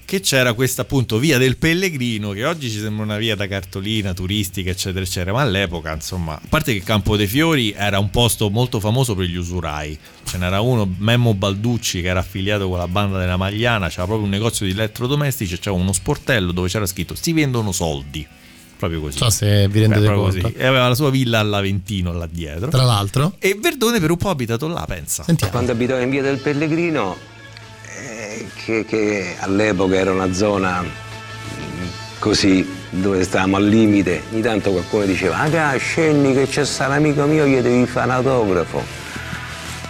che c'era questa appunto via del Pellegrino, che oggi ci sembra una via da cartolina turistica eccetera eccetera, ma all'epoca, insomma, a parte che Campo dei Fiori era un posto molto famoso per gli usurai, ce n'era uno, Memmo Balducci, che era affiliato con la banda della Magliana, c'era proprio un negozio di elettrodomestici, c'era uno sportello dove c'era scritto "si vendono soldi", proprio così. So se vi rendete conto. E aveva la sua villa all'Aventino là dietro, tra l'altro, e Verdone per un po' abitato là, pensa. Sentiamo. Quando abitavo in via del Pellegrino, che all'epoca era una zona così dove stavamo al limite, ogni tanto qualcuno diceva scendi che c'è stato un amico mio, gli devi fare un autografo.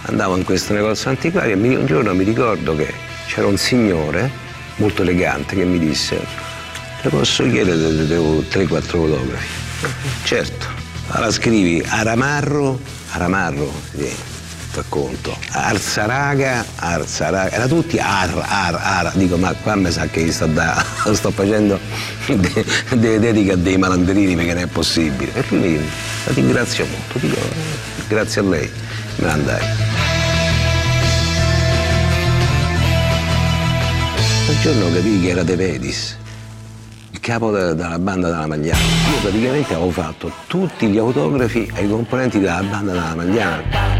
Andavo in questo negozio antiquario e un giorno mi ricordo che c'era un signore molto elegante che mi disse: "Te posso chiedere 3-4 autografi?" "Certo." Allora scrivi Aramarro, racconto, Arzaraga, era tutti ar, dico, ma qua mi sa che sto facendo dedica a dei malandrini, perché non è possibile. E lui mi dice: "La ringrazio molto", dico grazie a lei, me ne andai. Un giorno capii che era De Pedis, il capo della banda della Magliana. Io praticamente avevo fatto tutti gli autografi ai componenti della banda della Magliana.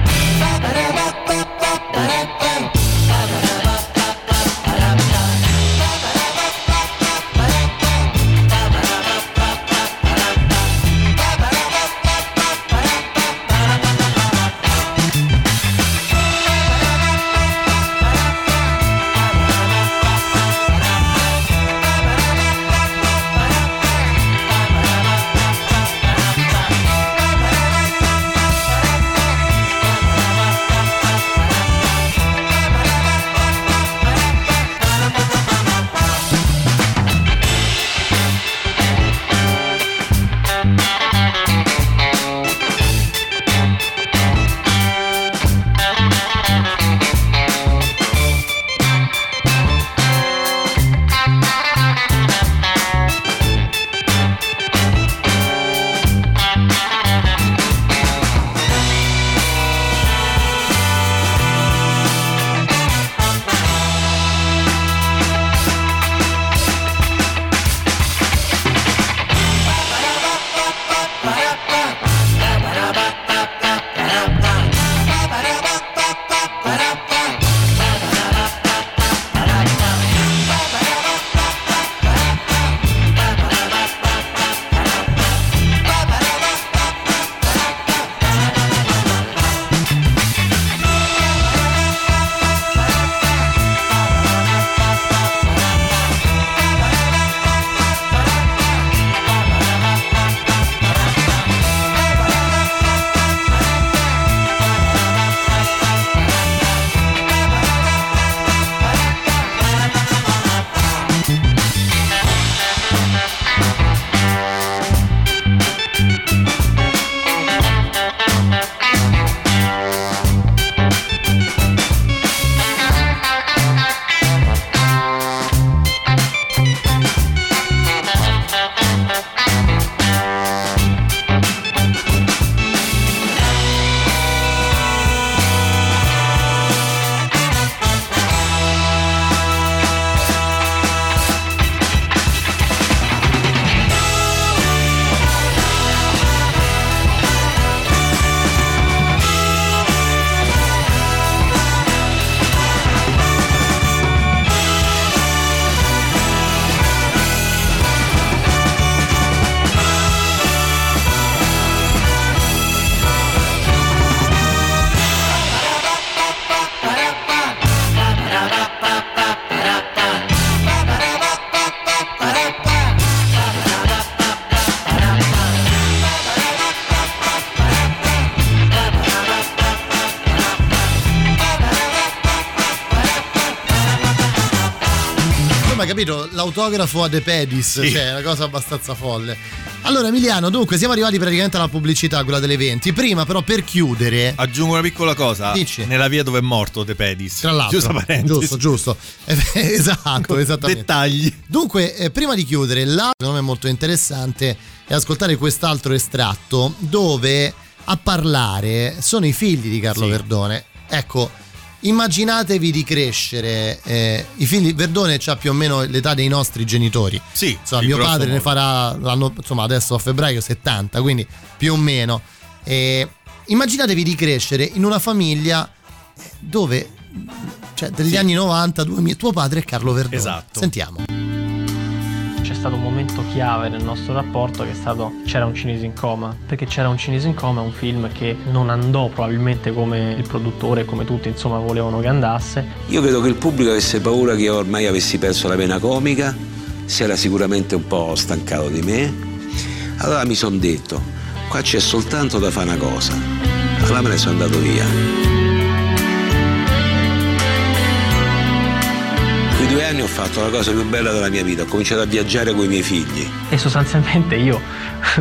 capito, l'autografo a De Pedis, sì, cioè una cosa abbastanza folle. Allora Emiliano, dunque siamo arrivati praticamente alla pubblicità, quella delle 20. Prima però, per chiudere, aggiungo una piccola cosa. Dici? Nella via dove è morto De Pedis, tra l'altro, giusta parentesi. Giusto esatto, esattamente. Dettagli. Dunque prima di chiudere, la secondo me è molto interessante è ascoltare quest'altro estratto dove a parlare sono i figli di Carlo, sì, Verdone. Ecco, immaginatevi di crescere, i figli. Verdone c'ha più o meno l'età dei nostri genitori, sì, insomma, mio padre modo ne farà l'anno, insomma adesso a febbraio 70, quindi più o meno, immaginatevi di crescere in una famiglia dove, cioè, degli, sì, anni 90, 2000, tuo padre è Carlo Verdone, esatto. Sentiamo. C'è stato un momento chiave nel nostro rapporto che è stato C'era un cinese in coma, perché C'era un cinese in coma è un film che non andò probabilmente come il produttore, come tutti insomma volevano che andasse. Io credo che il pubblico avesse paura che io ormai avessi perso la vena comica, si era sicuramente un po' stancato di me. Allora mi sono detto, qua c'è soltanto da fare una cosa, allora me ne sono andato via. In 2 anni ho fatto la cosa più bella della mia vita, ho cominciato a viaggiare con i miei figli. E sostanzialmente io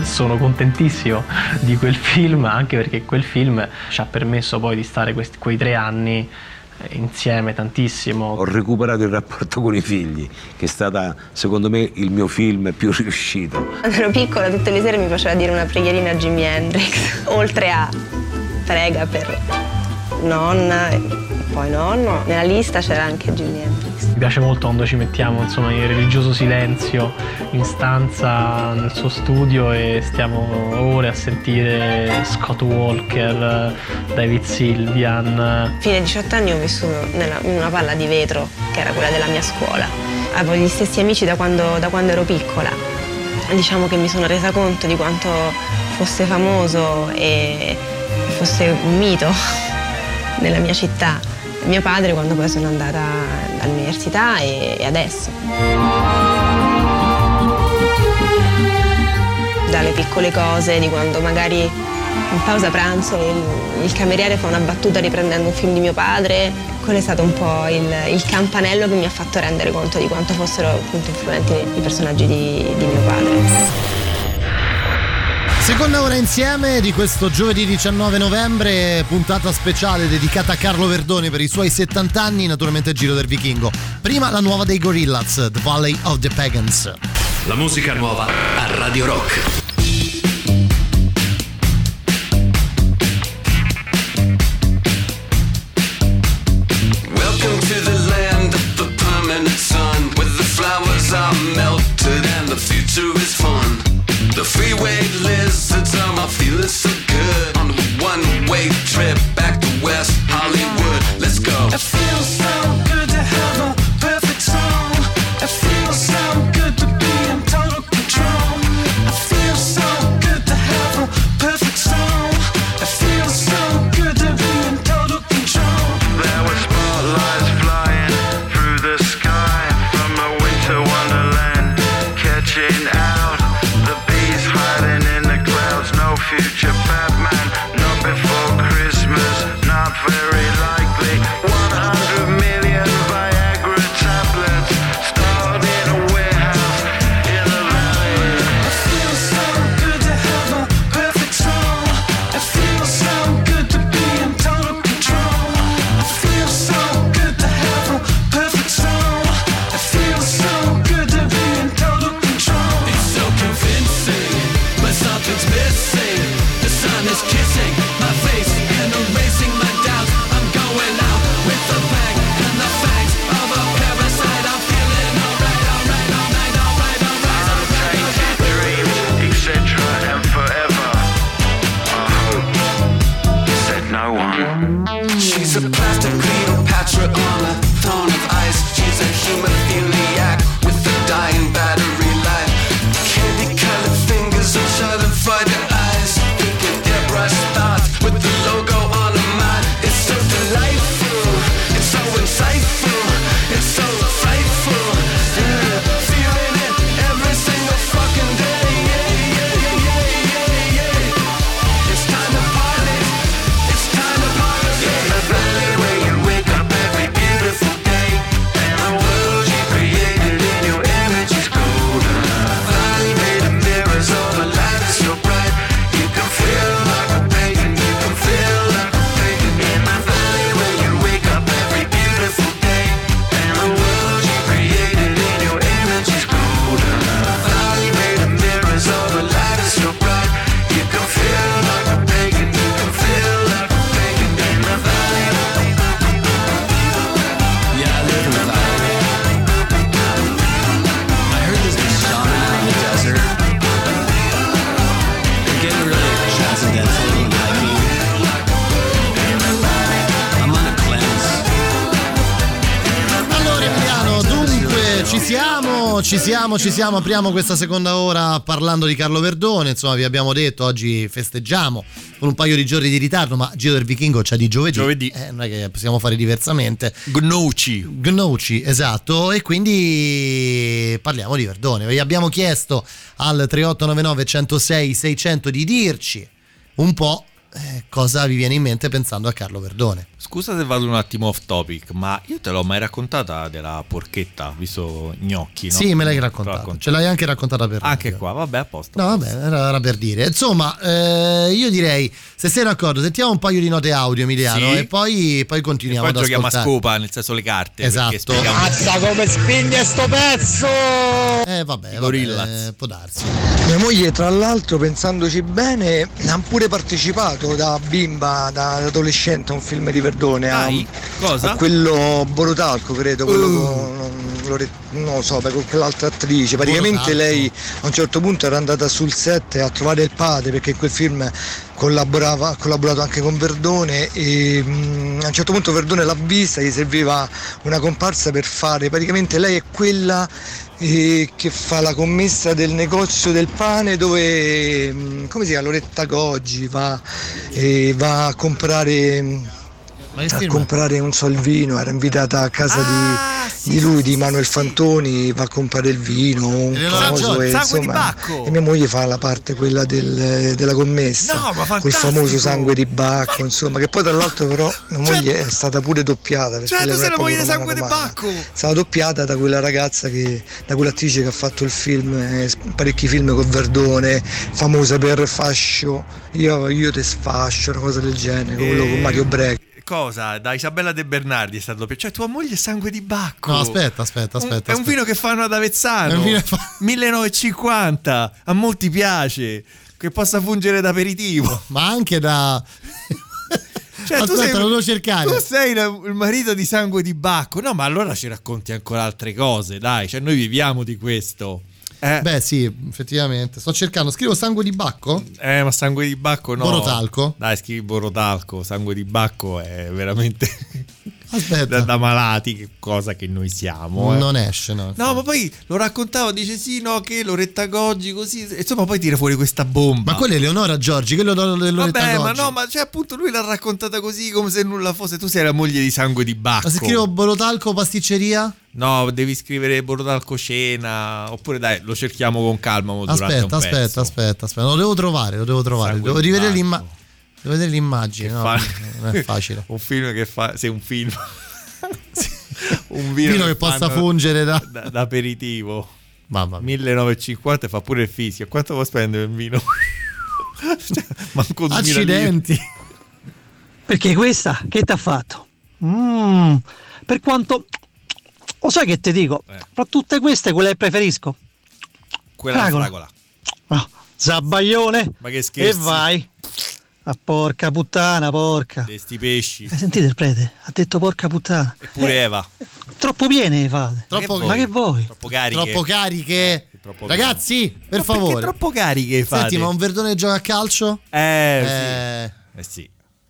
sono contentissimo di quel film, anche perché quel film ci ha permesso poi di stare quei 3 anni insieme tantissimo. Ho recuperato il rapporto con i figli, che è stata secondo me il mio film più riuscito. Quando ero piccola tutte le sere mi faceva dire una preghierina a Jimi Hendrix, oltre a prega per nonna e poi nonno, nella lista c'era anche Jimi Hendrix. Mi piace molto quando ci mettiamo insomma in religioso silenzio in stanza nel suo studio e stiamo ore a sentire Scott Walker, David Sylvian. Fino ai 18 anni ho vissuto in una palla di vetro che era quella della mia scuola. Avevo gli stessi amici da quando ero piccola. Diciamo che mi sono resa conto di quanto fosse famoso e fosse un mito nella mia città mio padre, quando poi sono andata all'università e adesso. Dalle piccole cose, di quando magari in pausa pranzo il cameriere fa una battuta riprendendo un film di mio padre, quello è stato un po' il campanello che mi ha fatto rendere conto di quanto fossero appunto influenti i personaggi di mio padre. Seconda ora insieme di questo giovedì 19 novembre, puntata speciale dedicata a Carlo Verdone per i suoi 70 anni, naturalmente Giro del Vichingo. Prima la nuova dei Gorillaz, The Valley of the Pagans. La musica nuova a Radio Rock. Welcome to the land of the permanent sun, where the flowers are melted and the future is fun. The freeway lizards are my feeling so good on a one-way trip back to West Hollywood. Let's go. It feels so good to have a perfect song. It feels so good to be in total control. It feels so good to have a perfect song. It feels so good to be in total control. There were spotlights flying through the sky from a winter wonderland, catching out. Future Batman, not before Christmas, not very likely. 100 million Viagra tablets stored in a warehouse in the valley. It feels so good to have a perfect soul. It feels so good to be in total control. It feels so good to have a perfect soul. It feels so good to be in total control. It's so convincing, but something's missing. Is kissing my face and erasing my doubts. I'm going out with the bag and the facts of a parasite. I'm feeling alright, alright, alright, alright, alright. I'm taking lyrics, etc. and forever. I hope said no one. She's a plastic Cleopatra on a throne of ice. She's a hemophiliac with a dying battery life. Candy-colored fingers and shut and fried eyes. Rush Ci siamo, apriamo questa seconda ora parlando di Carlo Verdone. Insomma, vi abbiamo detto, oggi festeggiamo con un paio di giorni di ritardo, ma Giro del Vichingo c'è di giovedì. Non è che possiamo fare diversamente. Gnocchi, esatto, e quindi parliamo di Verdone. Vi abbiamo chiesto al 3899 106 600 di dirci un po' cosa vi viene in mente pensando a Carlo Verdone. Scusa se vado un attimo off topic, ma io te l'ho mai raccontata della porchetta, visto Gnocchi, no? Sì, me l'hai raccontata. Ce l'hai anche raccontata per anche radio. Qua, vabbè, a posto. No, vabbè, era per dire. Insomma, io direi, se sei d'accordo, sentiamo un paio di note audio, Emiliano, sì. e poi continuiamo. E poi giochiamo a scopa, nel senso le carte. Esatto. Mazza come spinge sto pezzo! Vabbè, Gorillaz. Può darsi. Mia moglie, tra l'altro, pensandoci bene, ha pure partecipato da bimba, da adolescente, a un film di Verdone, a quello Borotalco, credo, quello non lo so, con quell'altra attrice. Praticamente lei a un certo punto era andata sul set a trovare il padre, perché quel film ha collaborato anche con Verdone, e a un certo punto Verdone l'ha vista, gli serviva una comparsa per fare, praticamente lei è quella che fa la commessa del negozio del pane, dove come si chiama, Loretta Goggi va a comprare. A comprare un so il vino, era invitata a casa di lui, di Manuel Fantoni, va a comprare il vino, un coso, e insomma, e mia moglie fa la parte quella della commessa, quel famoso sangue di Bacco, insomma, che poi tra l'altro però mia moglie è stata pure doppiata, perché lei non è proprio romana romana, è stata doppiata da quella ragazza, da quell'attrice che ha fatto il film, parecchi film con Verdone, famosa per Fascio, io te sfascio, una cosa del genere, quello con Mario Brega. Cosa? Da Isabella De Bernardi è stato doppiato. Cioè, tua moglie è sangue di Bacco. No, aspetta. È un vino che fanno ad Avezzano. 1950. A molti piace. Che possa fungere da aperitivo. Ma anche da... Cioè, tu sei il marito di sangue di Bacco. No, ma allora ci racconti ancora altre cose, dai. Cioè, noi viviamo di questo. Beh, sì, effettivamente. Sto cercando. Scrivo sangue di Bacco? Ma sangue di Bacco no. Borotalco? Dai, scrivi Borotalco. Sangue di Bacco è veramente da malati, che cosa che noi siamo. Non esce, no. No, ma poi lo raccontavo, dice sì, no, che Loretta Goggi così. Insomma, poi tira fuori questa bomba. Ma quella è Leonora Giorgi, quello è Loretta Goggi. Ma no, ma cioè appunto lui l'ha raccontata così, come se nulla fosse. Tu sei la moglie di sangue di Bacco. Ma se scrivo Borotalco pasticceria? No, devi scrivere Borotalco cena. Oppure dai, lo cerchiamo con calma. Aspetta, lo devo trovare. Devo rivedere l'immagine. Devo vedere l'immagine, non è facile. Un film che fa. Se un film. Un vino che possa fungere da aperitivo. Mamma mia. 1950 fa pure il fischio. Quanto può spendere il vino? Manco 2000 accidenti. Lire. Perché questa che t'ha fatto? Per quanto. Lo sai che ti dico? Fra tutte queste, quella che preferisco. Quella fragola. No. Zabbaglione. Ma che scherzo. E vai. Ah, porca puttana, porca. E sti pesci. Sentite il prete? Ha detto porca puttana. Eppure Eva. Troppo piene fate. Ma che vuoi? Troppo cariche. Ragazzi, per favore. Perché troppo cariche fate? Senti, ma un Verdone gioca a calcio? Sì.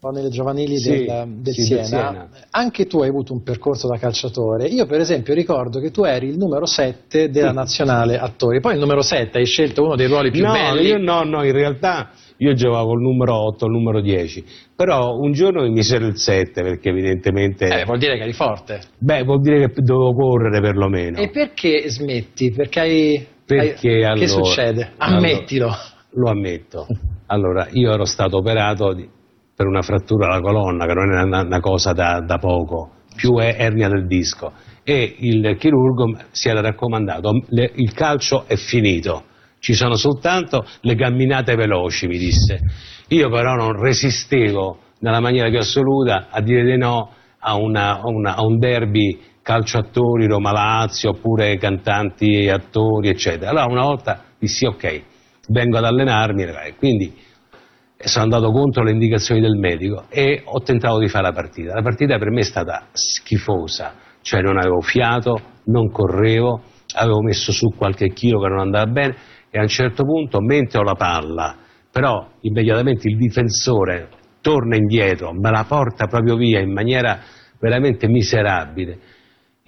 Nelle giovanili del Siena. Anche tu hai avuto un percorso da calciatore. Io per esempio ricordo che tu eri il numero 7 della nazionale attori. Poi il numero 7 hai scelto uno dei ruoli più belli. No, in realtà io giocavo il numero 8, il numero 10, però un giorno mi misero il 7 perché evidentemente... vuol dire che eri forte. Beh, vuol dire che dovevo correre perlomeno. E perché smetti? Perché allora... Che succede? Ammettilo. Allora, lo ammetto. Allora, io ero stato operato per una frattura alla colonna, che non è una cosa da poco, più è ernia del disco, e il chirurgo si era raccomandato, il calcio è finito, ci sono soltanto le camminate veloci, mi disse. Io però non resistevo nella maniera più assoluta a dire di no a un derby calciatori Roma-Lazio, oppure cantanti, attori, eccetera. Allora una volta dissi ok, vengo ad allenarmi, quindi... sono andato contro le indicazioni del medico e ho tentato di fare la partita. La partita per me è stata schifosa, cioè non avevo fiato, non correvo, avevo messo su qualche chilo che non andava bene, e a un certo punto mentre ho la palla, però immediatamente il difensore torna indietro, me la porta proprio via in maniera veramente miserabile.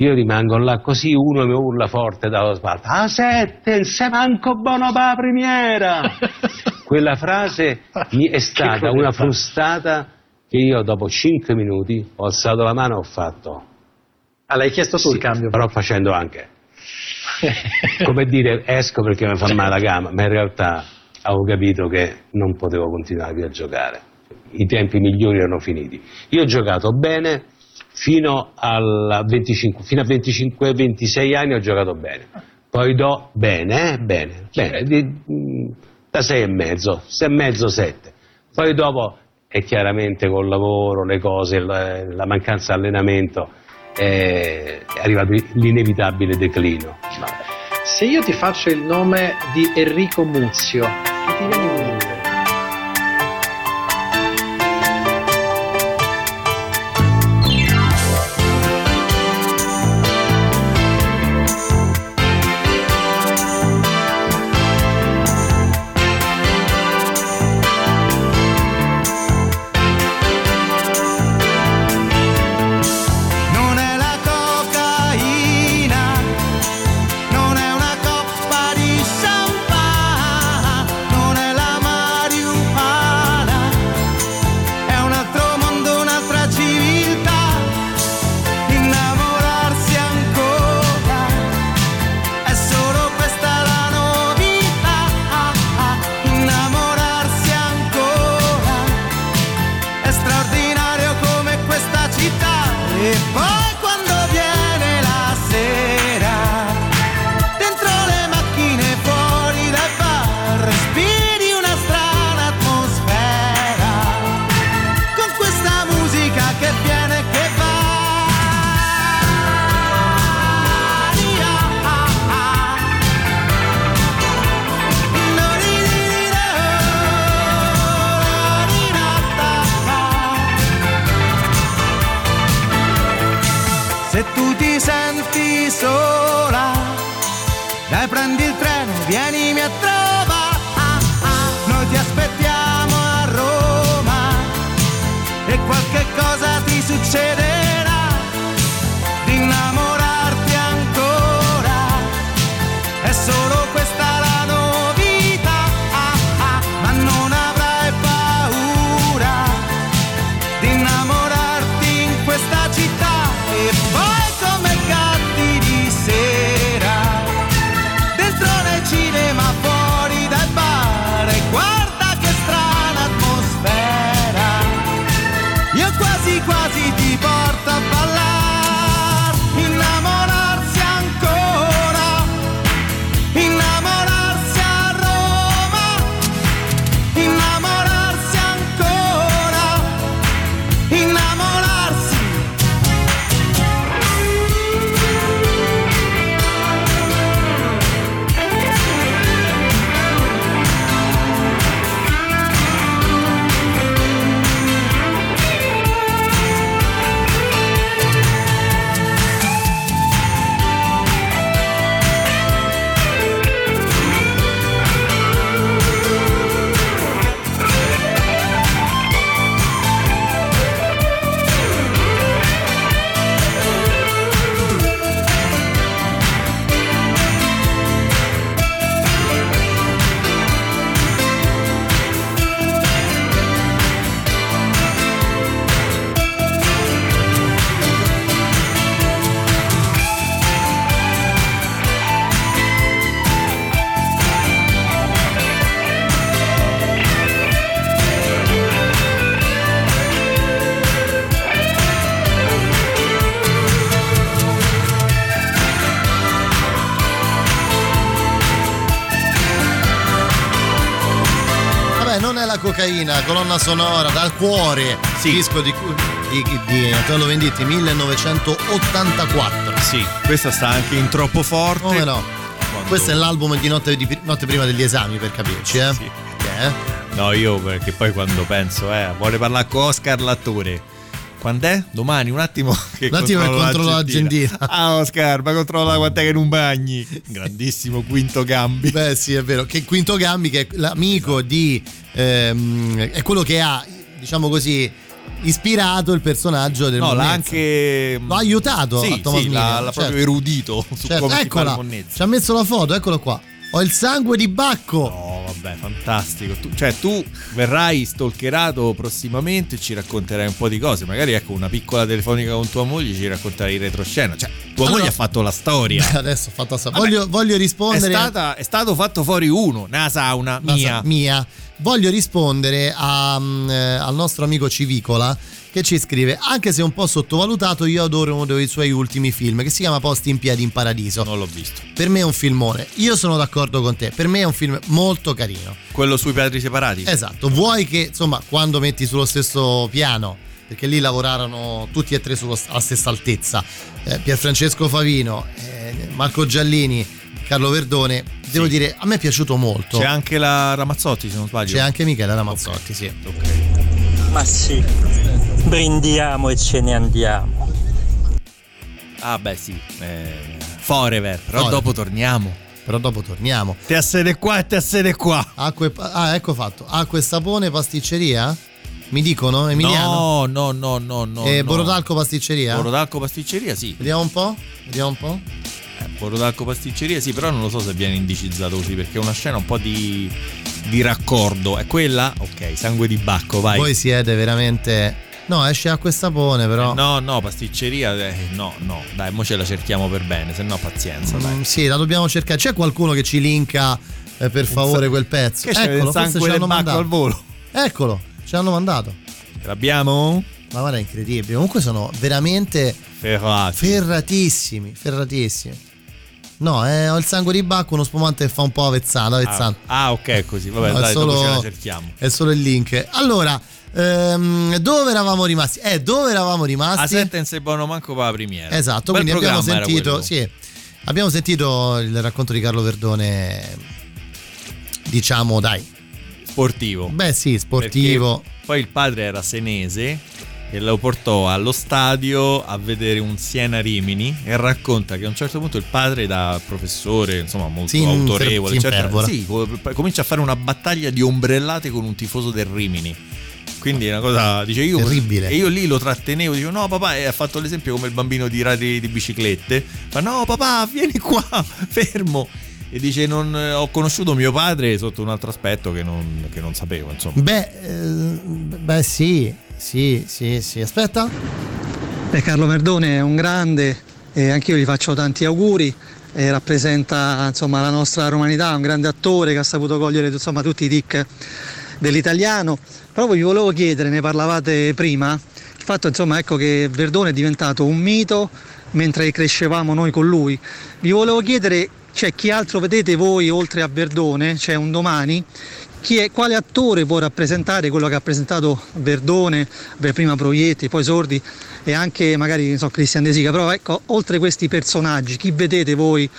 Io rimango là, così uno mi urla forte dallo spalto: a sette, se manco buono pa' primiera! Quella frase mi è stata una frustata che io dopo 5 minuti ho alzato la mano e ho fatto. Ah, l'hai chiesto sul cambio? Però facendo anche. Come dire, esco perché mi fa male la gamba, ma in realtà avevo capito che non potevo continuare più a giocare. I tempi migliori erano finiti. Io ho giocato bene. Fino a 25-26 anni ho giocato bene, poi do da 6,5, 7, poi dopo e chiaramente col lavoro, le cose, la mancanza di allenamento è arrivato l'inevitabile declino. Se io ti faccio il nome di Enrico Muzio, che ti viene in mente? Cocaina, colonna sonora dal cuore, sì. Disco di Antonello Venditti 1984. Sì, questa sta anche in troppo forte. Come no? Quando... Questo è l'album di notte prima degli esami, per capirci, eh? Sì. No, io perché poi quando penso, vuole parlare con Oscar l'attore. Quando è? Domani, un attimo che controllo l'Argentina. Ah, Oscar, ma controlla quant'è che non bagni. Grandissimo Quinto Gambi. Beh sì, è vero, che Quinto Gambi, che è l'amico, esatto, di è quello che ha, diciamo così, ispirato il personaggio del Monnezza. L'ha anche aiutato a Thomas Millian, l'ha proprio erudito su come fare il Monnezza. Ci ha messo la foto, eccola qua. Ho il sangue di Bacco. No, vabbè, fantastico. Tu verrai stalkerato prossimamente e ci racconterai un po' di cose. Magari una piccola telefonica con tua moglie, ci racconterai in retroscena. Tua moglie ha fatto la storia. Adesso fatta sapere. Voglio rispondere. È stato fatto fuori uno, nella sauna mia. Voglio rispondere al nostro amico Civicola, che ci scrive: anche se un po' sottovalutato, io adoro uno dei suoi ultimi film, che si chiama Posti in piedi in paradiso. Non l'ho visto. Per me è un filmone. Io sono d'accordo con te, per me è un film molto carino, quello sui padri separati. Esatto. Vuoi che, insomma, quando metti sullo stesso piano, perché lì lavorarono tutti e tre alla stessa altezza, Pierfrancesco Favino, Marco Giallini, Carlo Verdone, devo dire, a me è piaciuto molto. C'è anche la Ramazzotti, se non sbaglio. C'è anche Michela Ramazzotti, okay. Ma sì, brindiamo e ce ne andiamo. Forever. Però dopo torniamo. Te assede qua e te assede qua. Ecco fatto. Acqua e sapone, pasticceria? Mi dicono, Emiliano? No. Borodalco pasticceria? Borodalco pasticceria, sì. Vediamo un po'. Borodalco pasticceria, sì, però non lo so se viene indicizzato così, perché è una scena un po' di raccordo. È quella? Ok, sangue di Bacco, vai. Voi siete veramente... No, esce acqua e sapone, però. No, pasticceria. No. Dai, mo ce la cerchiamo per bene, se no pazienza. Dai. Sì, la dobbiamo cercare. C'è qualcuno che ci linka, per favore, quel pezzo? Che eccolo, forse ce l'hanno mandato al volo. Eccolo, ce l'hanno mandato. L'abbiamo? Ma guarda, è incredibile. Comunque sono veramente ferratissimi. No, ho il sangue di Bacco, uno spumante che fa un po' avezzano. Ok, così. Vabbè, no, dai, dopo ce la cerchiamo. È solo il link. Allora, dove eravamo rimasti? A Sentence Bono manco per la primiera. Esatto, quindi abbiamo sentito il racconto di Carlo Verdone, diciamo, dai, sportivo. Sportivo. Perché poi il padre era senese e lo portò allo stadio a vedere un Siena Rimini, e racconta che a un certo punto il padre, da professore, insomma, molto autorevole, eccetera, comincia a fare una battaglia di ombrellate con un tifoso del Rimini. Quindi è una cosa, dice, io terribile. E io lì lo trattenevo, dicevo no papà, e ha fatto l'esempio come il bambino di radi di biciclette, fa no papà, vieni qua, fermo. E dice ho conosciuto mio padre sotto un altro aspetto che non sapevo, insomma. Sì. Aspetta. Carlo Verdone è un grande, e anch'io gli faccio tanti auguri. Rappresenta, insomma, la nostra romanità, un grande attore che ha saputo cogliere, insomma, tutti i tic dell'italiano. Però vi volevo chiedere, ne parlavate prima, il fatto, insomma, ecco, che Verdone è diventato un mito mentre crescevamo noi con lui. Vi volevo chiedere, chi altro vedete voi oltre a Verdone? C'è un domani? Quale attore può rappresentare quello che ha rappresentato Verdone, per prima Proietti, poi Sordi e anche magari Cristian De Sica? Però ecco, oltre questi personaggi, chi vedete voi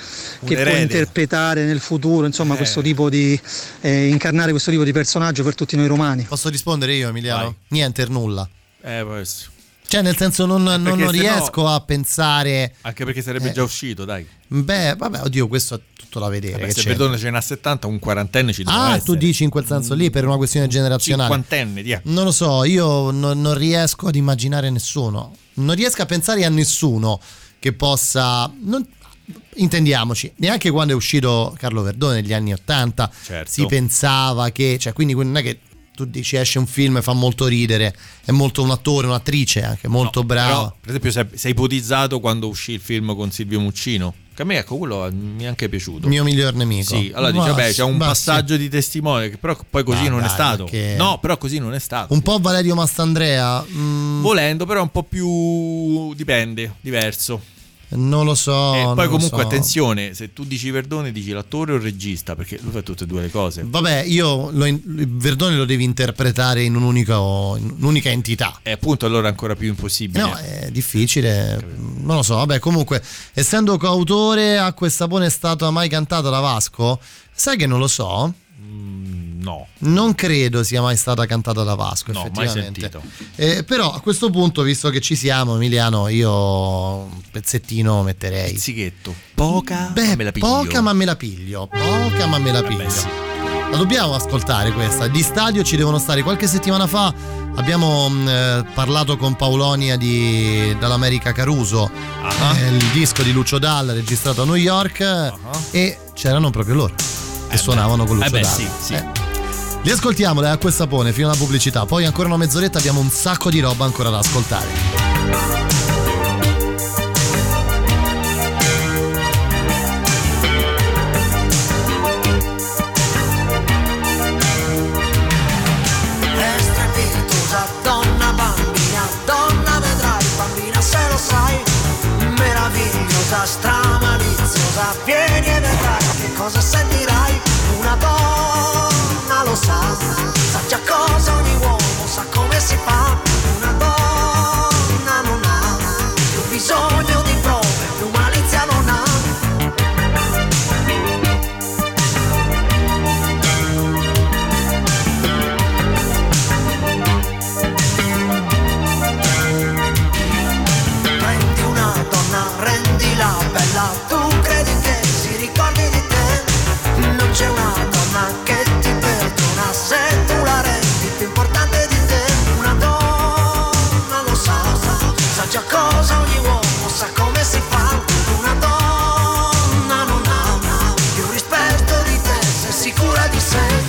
che può interpretare nel futuro, insomma, questo tipo di incarnare questo tipo di personaggio per tutti noi romani? Posso rispondere io, Emiliano? Vai. Niente, nulla. Nel senso, non riesco a pensare. Anche perché sarebbe già uscito, dai. Oddio, questo è tutto da vedere. Se Verdone ce n'ha 70, un quarantenne ci doveva essere. Tu dici in quel senso lì, per una questione generazionale. Cinquantenne, non lo so, io non riesco ad immaginare nessuno. Non riesco a pensare a nessuno che possa... intendiamoci, neanche quando è uscito Carlo Verdone negli anni 80, certo, si pensava che... quindi non è che... tu dici esce un film e fa molto ridere, è molto un attore, un'attrice anche molto brava. Per esempio si è ipotizzato quando uscì il film con Silvio Muccino, che a me, ecco, quello mi è anche piaciuto, Mio miglior nemico. C'è un passaggio di testimone, che però poi così non è stato. Però così non è stato. Un po' Valerio Mastandrea, volendo, però un po' più diverso. Non lo so. E poi comunque attenzione, se tu dici Verdone dici l'attore o il regista, perché lui fa tutte e due le cose. Verdone lo devi interpretare in un'unica entità. E appunto, allora è ancora più impossibile. No, è difficile. Non lo so. Comunque, essendo coautore, Acqua e Sapone è stata mai cantata da Vasco? Sai che non lo so. No, non credo sia mai stata cantata da Vasco, effettivamente. Mai sentito. Però a questo punto, visto che ci siamo, Emiliano, io un pezzettino metterei. Pizzichetto. Poca, ma me la piglio. Poca, ma me la piglio. La dobbiamo ascoltare questa. Di Stadio ci devono stare. Qualche settimana fa abbiamo parlato con Paolonia dall'America Caruso, il disco di Lucio Dalla registrato a New York, e c'erano proprio loro che suonavano con Lucio Dalla. Sì. Li ascoltiamo da Acqua e Sapone fino alla pubblicità, poi ancora una mezz'oretta, abbiamo un sacco di roba ancora da ascoltare. Stramaliziosa, vieni e vedrai che cosa sentirai. Una donna lo sa già cosa ogni uomo, sa come si fa. Una donna non ha più bisogno di prove, più malizia non ha. Prendi una donna, rendila bella, tu credi che si ricordi di te. Non c'è una donna che ti perdona se tu la rendi più importante di te. Una donna lo sa già cosa ogni uomo, sa come si fa. Una donna non ha più rispetto di te se è sicura di sé.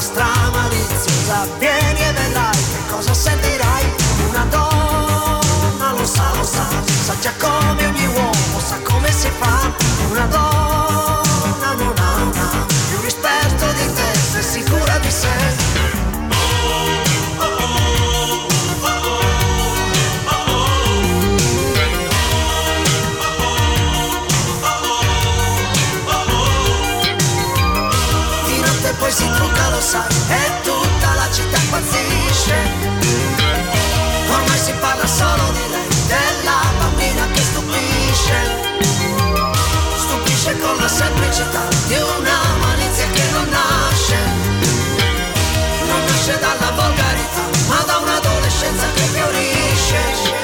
Stramaliziosa, vieni e vedrai che cosa sentirai. Una donna lo sa già come ogni uomo, sa come si fa. Una donna non ha più rispetto di te se è sicura di sé. Si trucca, lo sai, e tutta la città impazzisce. Ormai si parla solo di lei, della bambina che stupisce con la semplicità di una malizia che non nasce dalla volgarità, ma da un'adolescenza che fiorisce.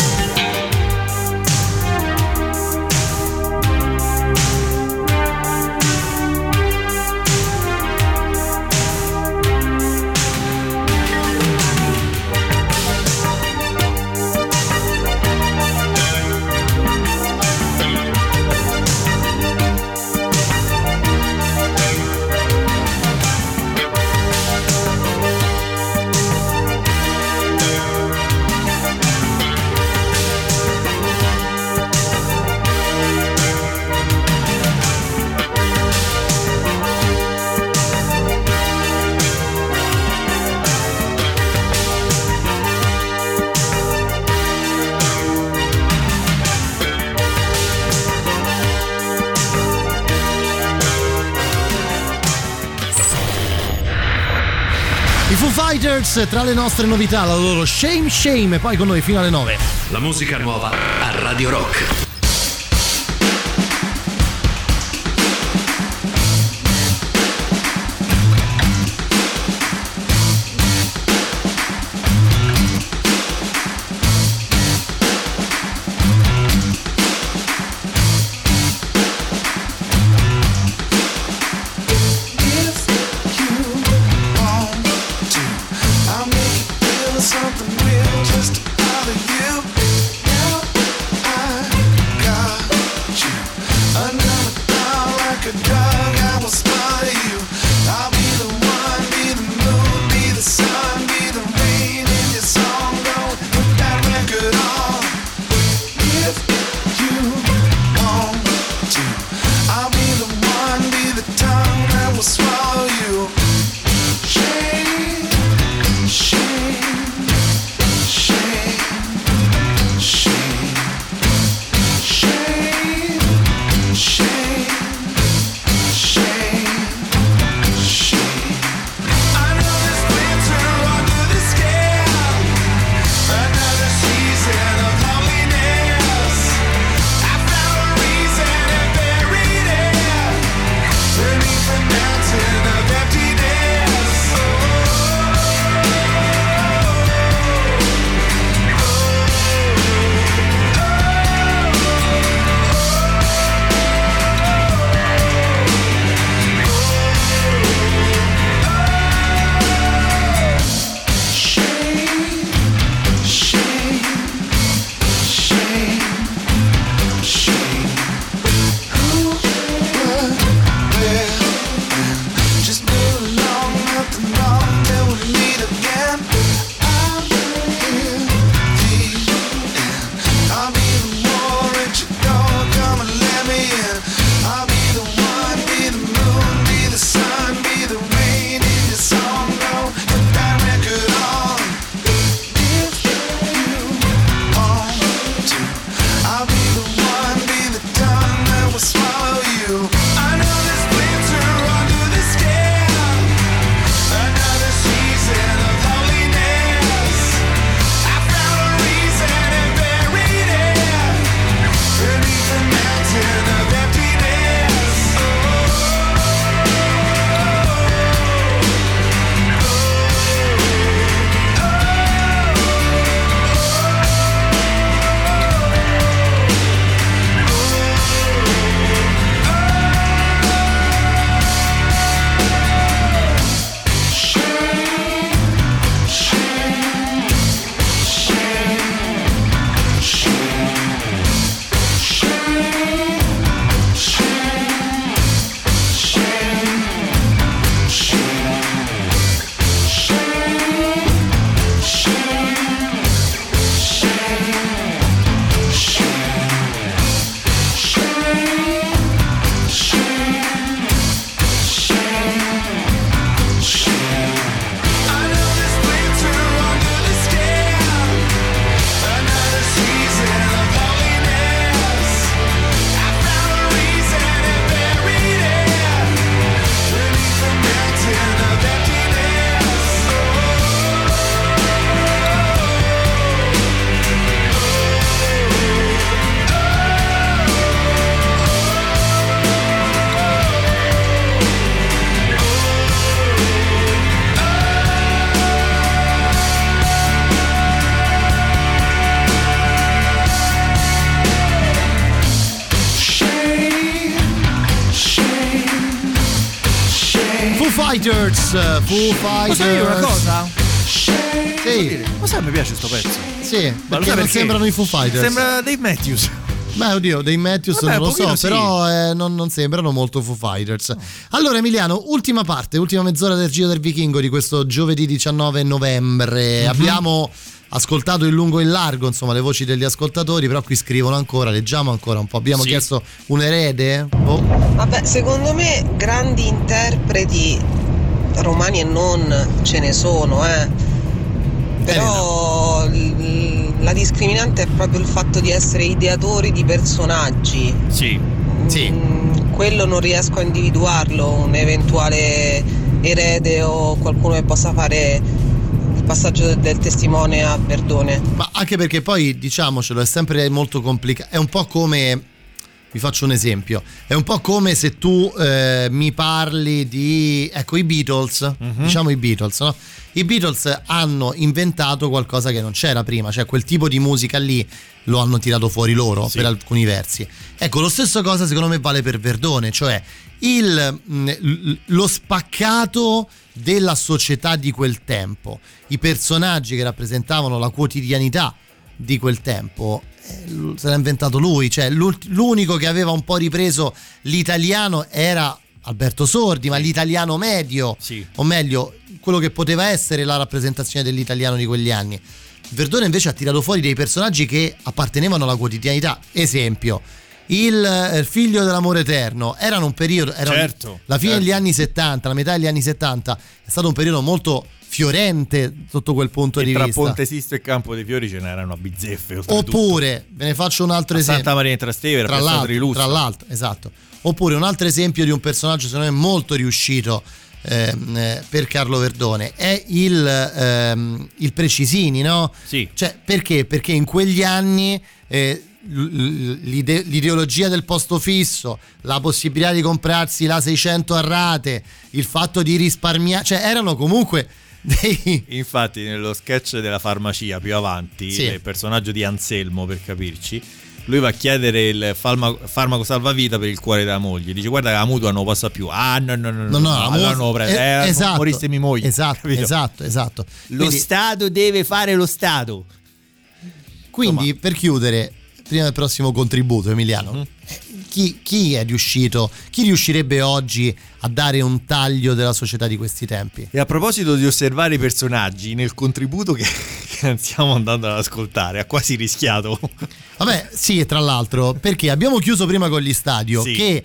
Tra le nostre novità la loro Shame e poi con noi fino alle 9 la musica nuova a Radio Rock. Something real just out of you. Now I Foo Fighters. Posso dire una cosa? Sì. Ma sai, mi piace sto pezzo. Sì, perché non sembrano i Foo Fighters. Sembra Dave Matthews. Beh, oddio, Dave Matthews. Vabbè, non lo so, sì. Però non sembrano molto Foo Fighters. No. Allora, Emiliano, ultima parte, ultima mezz'ora del Giro del Vichingo di questo giovedì 19 novembre. Mm-hmm. Abbiamo ascoltato in lungo e in largo, insomma, le voci degli ascoltatori, però qui scrivono ancora, leggiamo ancora un po'. Abbiamo chiesto un erede? Oh. Vabbè, secondo me grandi interpreti romani e non ce ne sono, però la discriminante è proprio il fatto di essere ideatori di personaggi. Sì. Quello non riesco a individuarlo, un eventuale erede o qualcuno che possa fare passaggio del testimone a Verdone. Ma anche perché poi, diciamocelo, è sempre molto complicato. È un po' come, vi faccio un esempio, è un po' come se tu mi parli di, ecco, i Beatles, mm-hmm. Diciamo i Beatles, no? I Beatles hanno inventato qualcosa che non c'era prima, cioè quel tipo di musica lì lo hanno tirato fuori loro, per alcuni versi. Ecco, lo stesso cosa secondo me vale per Verdone, cioè lo spaccato della società di quel tempo, i personaggi che rappresentavano la quotidianità di quel tempo se l'ha inventato lui, cioè l'unico che aveva un po' ripreso l'italiano era Alberto Sordi, ma l'italiano medio, o meglio quello che poteva essere la rappresentazione dell'italiano di quegli anni. Verdone invece ha tirato fuori dei personaggi che appartenevano alla quotidianità, esempio il figlio dell'amore eterno, erano un periodo, la fine degli anni 70, la metà degli anni 70 è stato un periodo molto fiorente sotto quel punto di vista. Tra Ponte Sisto e Campo dei Fiori ce n'erano a bizzeffe. Oppure, ve ne faccio un altro esempio, Santa Maria in Trastevere, tra l'altro, esatto. Oppure un altro esempio di un personaggio secondo me molto riuscito per Carlo Verdone è il Precisini, no? Sì. Cioè, perché in quegli anni l'ideologia del posto fisso, la possibilità di comprarsi la 600 a rate, il fatto di risparmiare, cioè erano comunque dei... Infatti nello sketch della farmacia più avanti, il personaggio di Anselmo, per capirci, lui va a chiedere il farmaco salvavita per il cuore della moglie, dice guarda che la mutua non lo passa più, no, allora non lo prende, esatto, moriste mia moglie, esatto. Quindi, lo Stato deve fare lo Stato. Quindi per chiudere, prima del prossimo contributo, Emiliano, chi è riuscito, chi riuscirebbe oggi a dare un taglio della società di questi tempi? E a proposito di osservare i personaggi, nel contributo che stiamo andando ad ascoltare, ha quasi rischiato. Vabbè, sì, tra l'altro, perché abbiamo chiuso prima con gli Stadio, che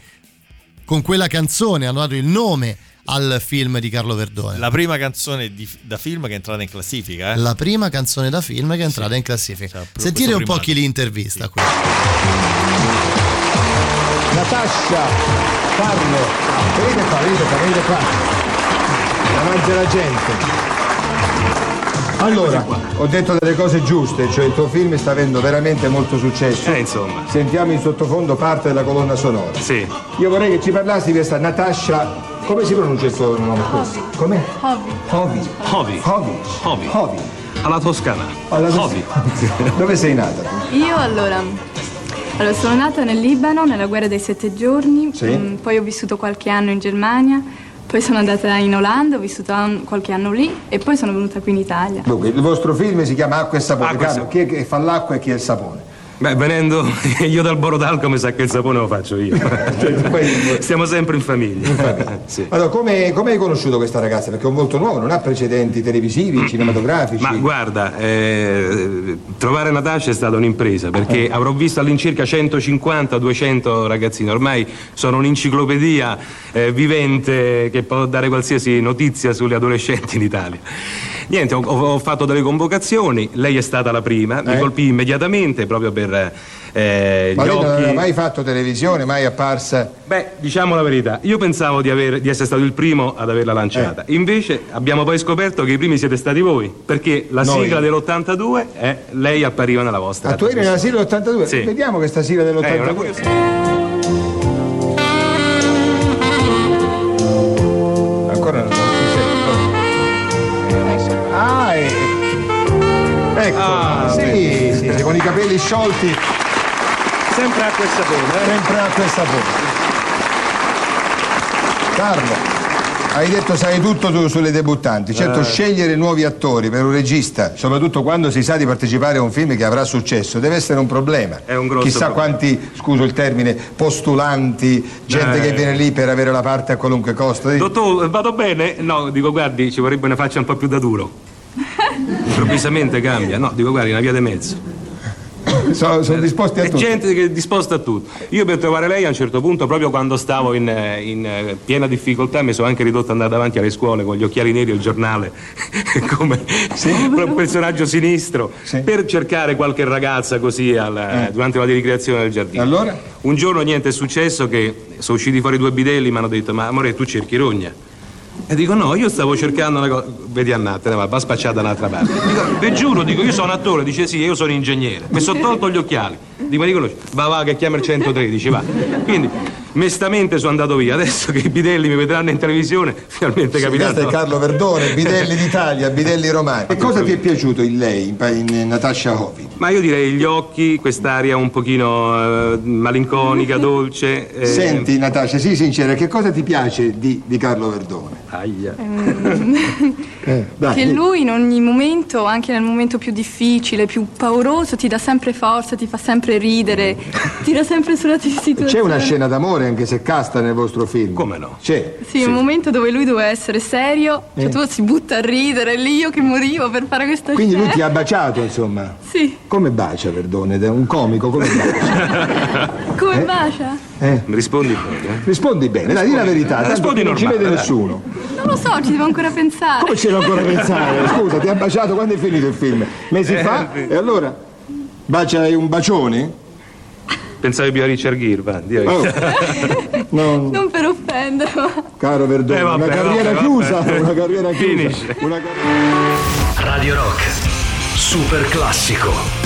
con quella canzone hanno dato il nome al film di Carlo Verdone, la prima canzone da film che è entrata in classifica. La prima canzone da film che è entrata in classifica. Cioè, sentire un po' chi li intervista qui. Natascia, Carlo, venite qua. Davanti alla gente. Allora, ho detto delle cose giuste, cioè il tuo film sta avendo veramente molto successo. Insomma. Sentiamo in sottofondo parte della colonna sonora. Sì. Io vorrei che ci parlassi di questa Natascia. Come si pronuncia il suo nome? Come? Hovi. Alla toscana. Hovi. Dove sei nata? Io allora sono nata nel Libano nella guerra dei 7 giorni, poi ho vissuto qualche anno in Germania, poi sono andata in Olanda, ho vissuto qualche anno lì e poi sono venuta qui in Italia. Dunque, il vostro film si chiama Acqua e Sapone. Carlo, chi è che fa l'acqua e chi è il sapone? Beh, venendo io dal Borodalco mi sa che il sapone lo faccio io. Siamo sempre in famiglia. Sì. Allora, come hai conosciuto questa ragazza? Perché è un volto nuovo, non ha precedenti televisivi, cinematografici. Ma guarda, trovare Natascia è stata un'impresa, perché avrò visto all'incirca 150-200 ragazzini. Ormai sono un'enciclopedia vivente che può dare qualsiasi notizia sulle adolescenti in Italia. Niente, ho fatto delle convocazioni, lei è stata la prima, mi colpì immediatamente proprio per gli occhi. Ma lei non aveva mai fatto televisione, mai apparsa? Beh, diciamo la verità, io pensavo di essere stato il primo ad averla lanciata, invece abbiamo poi scoperto che i primi siete stati voi, perché la sigla dell'82, lei appariva nella vostra. Ah, tu eri nella sigla dell'82? Sì. Vediamo questa sigla dell'82. Ancora no? Ecco, sì, con i capelli sciolti. Sempre acqua e sapone. Carlo, Hai detto sai tutto sulle debuttanti. Certo, scegliere nuovi attori per un regista, soprattutto quando si sa di partecipare a un film che avrà successo, deve essere un problema. È un grosso problema. Quanti, scuso il termine, postulanti, gente che viene lì per avere la parte a qualunque costo. Dottor, vado bene? No, dico guardi, ci vorrebbe una faccia un po' più da duro. Improvvisamente cambia. No, dico guardi, una via di mezzo. Sono disposti a tutto. Gente che è disposta a tutto. Io per trovare lei a un certo punto, proprio quando stavo in piena difficoltà, mi sono anche ridotto ad andare davanti alle scuole con gli occhiali neri e il giornale come un personaggio sinistro per cercare qualche ragazza così durante la ricreazione del giardino. Allora? Un giorno niente, è successo che sono usciti fuori due bidelli, mi hanno detto ma amore tu cerchi rogna. E dico no, io stavo cercando una cosa. Vedi Anna, te ne va spacciata dall'altra parte. Ve giuro, dico, io sono attore. Dice sì, io sono ingegnere. Mi sono tolto gli occhiali. Dico, riconosci, va che chiama il 113, va. Quindi mestamente sono andato via. Adesso che i bidelli mi vedranno in televisione, finalmente capirà. Questo è Carlo Verdone, bidelli d'Italia, bidelli romani. E cosa ti è piaciuto in lei, in Natascia Hovini? Ma io direi gli occhi, quest'aria un pochino malinconica, dolce. Senti Natascia, sii sincera, che cosa ti piace di Carlo Verdone? Aia. Che lui in ogni momento, anche nel momento più difficile, più pauroso, ti dà sempre forza, ti fa sempre ridere, tira sempre sulla situazione. C'è una scena d'amore, anche se casta, nel vostro film. Come no? C'è. Sì, un momento dove lui doveva essere serio, cioè tu si butta a ridere, lì io che morivo per fare questa scena. Quindi lui ti ha baciato, insomma? Sì. Come bacia, Verdone? È un comico, come bacia? Come bacia? Rispondi bene. Rispondi bene, dai, di la verità. Rispondi normale. Non ci vede nessuno. Non lo so, ci devo ancora pensare. Come ci devo ancora pensare? Scusa, ti ha baciato quando è finito il film? Mesi fa? E allora? Bacia un bacione? Pensavi più a Richard Gere, va, Dio. Oh. Non per offendere. Caro Verdone, vabbè, una carriera chiusa, una carriera chiusa. Radio Rock, super classico.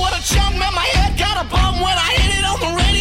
What a chunk, man, my head got a bump when I hit it on the ring.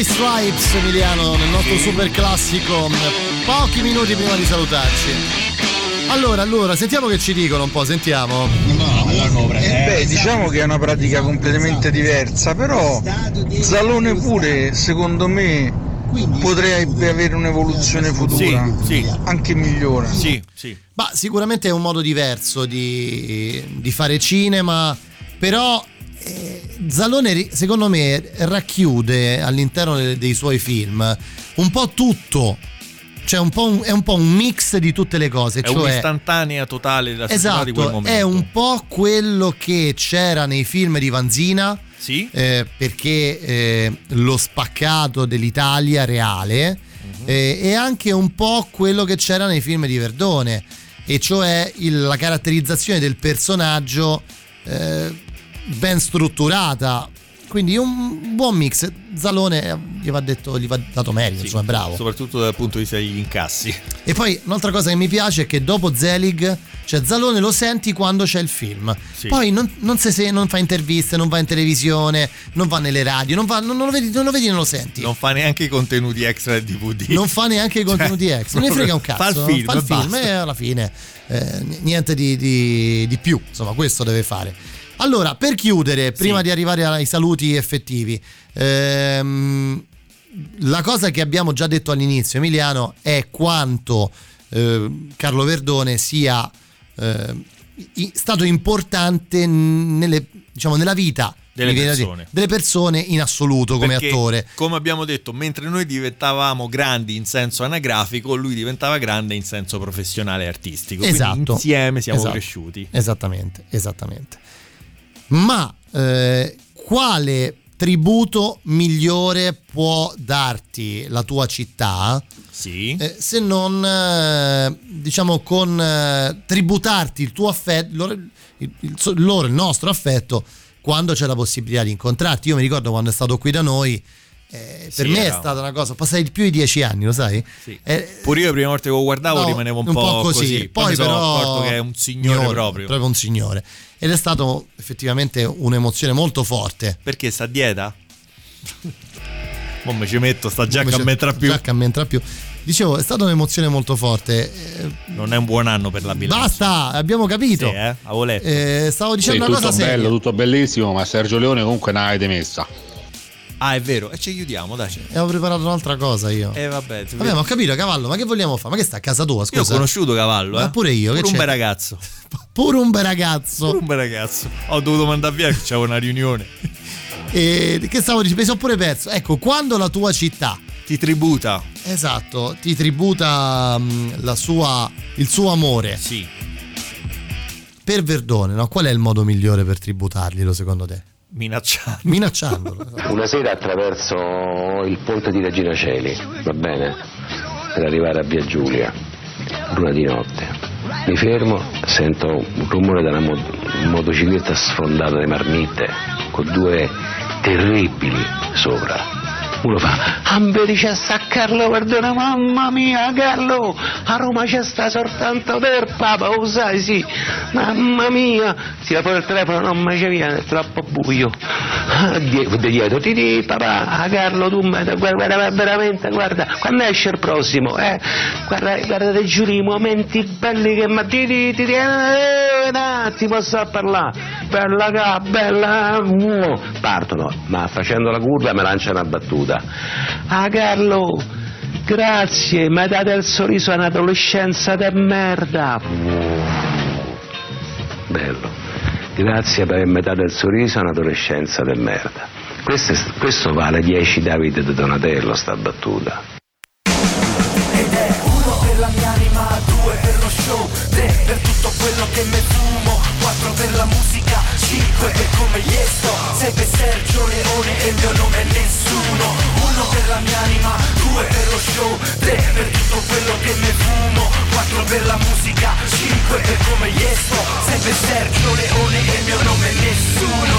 My Stripes, Emiliano, nel nostro super classico, pochi minuti prima di salutarci. Allora, sentiamo che ci dicono un po', sentiamo. Beh, diciamo che è una pratica completamente diversa, però Zalone pure, secondo me, potrebbe avere un'evoluzione futura, sì. Anche migliore. Sì. Ma sicuramente è un modo diverso di fare cinema, però Zalone, secondo me, racchiude all'interno dei suoi film un po' tutto. Cioè è un po' un mix di tutte le cose. È un'istantanea totale della società, esatto, di quel momento. È un po' quello che c'era nei film di Vanzina. Sì. Perché lo spaccato dell'Italia reale, è anche un po' quello che c'era nei film di Verdone, e cioè la caratterizzazione del personaggio ben strutturata. Quindi un buon mix. Zalone gli va dato merito, insomma, bravo. Soprattutto dal punto di vista degli incassi. E poi un'altra cosa che mi piace è che dopo Zelig, cioè Zalone lo senti quando c'è il film. Sì. Poi non fa interviste, non va in televisione, non va nelle radio, non lo vedi, non lo senti. Non fa neanche i contenuti extra del DVD. Non fa neanche i contenuti extra. Non ne frega un cazzo. Fa il film e alla fine niente di più. Insomma, questo deve fare. Allora, per chiudere, prima di arrivare ai saluti effettivi, la cosa che abbiamo già detto all'inizio, Emiliano, è quanto Carlo Verdone sia stato importante nella vita delle persone in assoluto, come perché, attore, come abbiamo detto, mentre noi diventavamo grandi in senso anagrafico, lui diventava grande in senso professionale e artistico. Esatto. Quindi insieme siamo cresciuti. Esattamente. Ma quale tributo migliore può darti la tua città, se non con tributarti il tuo affetto, il nostro affetto, quando c'è la possibilità di incontrarti? Io mi ricordo quando è stato qui da noi, per me era stata una cosa, passai più di 10 anni, lo sai? Sì. Pure io la prima volta che lo guardavo rimanevo un po' così. Poi però mi sono accorto che è un signore proprio un signore. Ed è stato effettivamente un'emozione molto forte. Perché sta a dieta? Ci metto sta giacca a me entra più. Dicevo, è stata un'emozione molto forte. Non è un buon anno per la bilancia. Basta, abbiamo capito. Sì, avevo letto. Stavo dicendo una cosa seria. Tutto bello, tutto bellissimo, ma Sergio Leone comunque non avete messa. Ah, è vero, e ci aiutiamo, dai. E avevo preparato un'altra cosa io. Vabbè, ma ho capito, Cavallo, ma che vogliamo fare? Ma che sta a casa tua, scusa? Io ho conosciuto Cavallo, eh? Ma pure io, pure che c'è? Pure un bel ragazzo. Ho dovuto mandare via, che c'era una riunione. E che stavo dicendo? Mi sono pure perso. Ecco, quando la tua città ti tributa. Esatto, ti tributa il suo amore. Sì. Per Verdone, no? Qual è il modo migliore per tributarglielo, secondo te? Minacciandolo. Una sera attraverso il ponte di Regina Coeli, va bene, per arrivare a Via Giulia, l'una di notte, mi fermo, sento un rumore da una motocicletta sfondata di marmitte con due terribili sopra. Uno fa: Amberice sta Carlo Verdone, mamma mia Carlo, a Roma c'è sta soltanto per Papa, lo sai, sì, mamma mia. Tira fuori il telefono, non mi ci viene, è troppo buio. Dietro ti dico, papà, Carlo, tu guarda, veramente, guarda, quando esce il prossimo, guarda, ti giuro, i momenti belli che ma ti ti posso parlare, bella, partono, ma facendo la curva mi lancia una battuta. Ah Carlo, grazie, mi date il sorriso a un'adolescenza de merda. Bello. Grazie per avermi dato il sorriso a un'adolescenza de merda. Questo vale 10 Davide de Donatello, sta battuta. Ed è uno per la mia anima, 2 per lo show, 3 per tutto quello che me fumo, 4 per la musica, 5 per come gli sto, 6 per Sergio Leone e il mio nome è nessuno. 1 per la mia anima, 2 per lo show, 3 per tutto quello che me fumo, 4 per la musica, 5 per come gli sto, 6 per Sergio Leone e il mio nome è nessuno.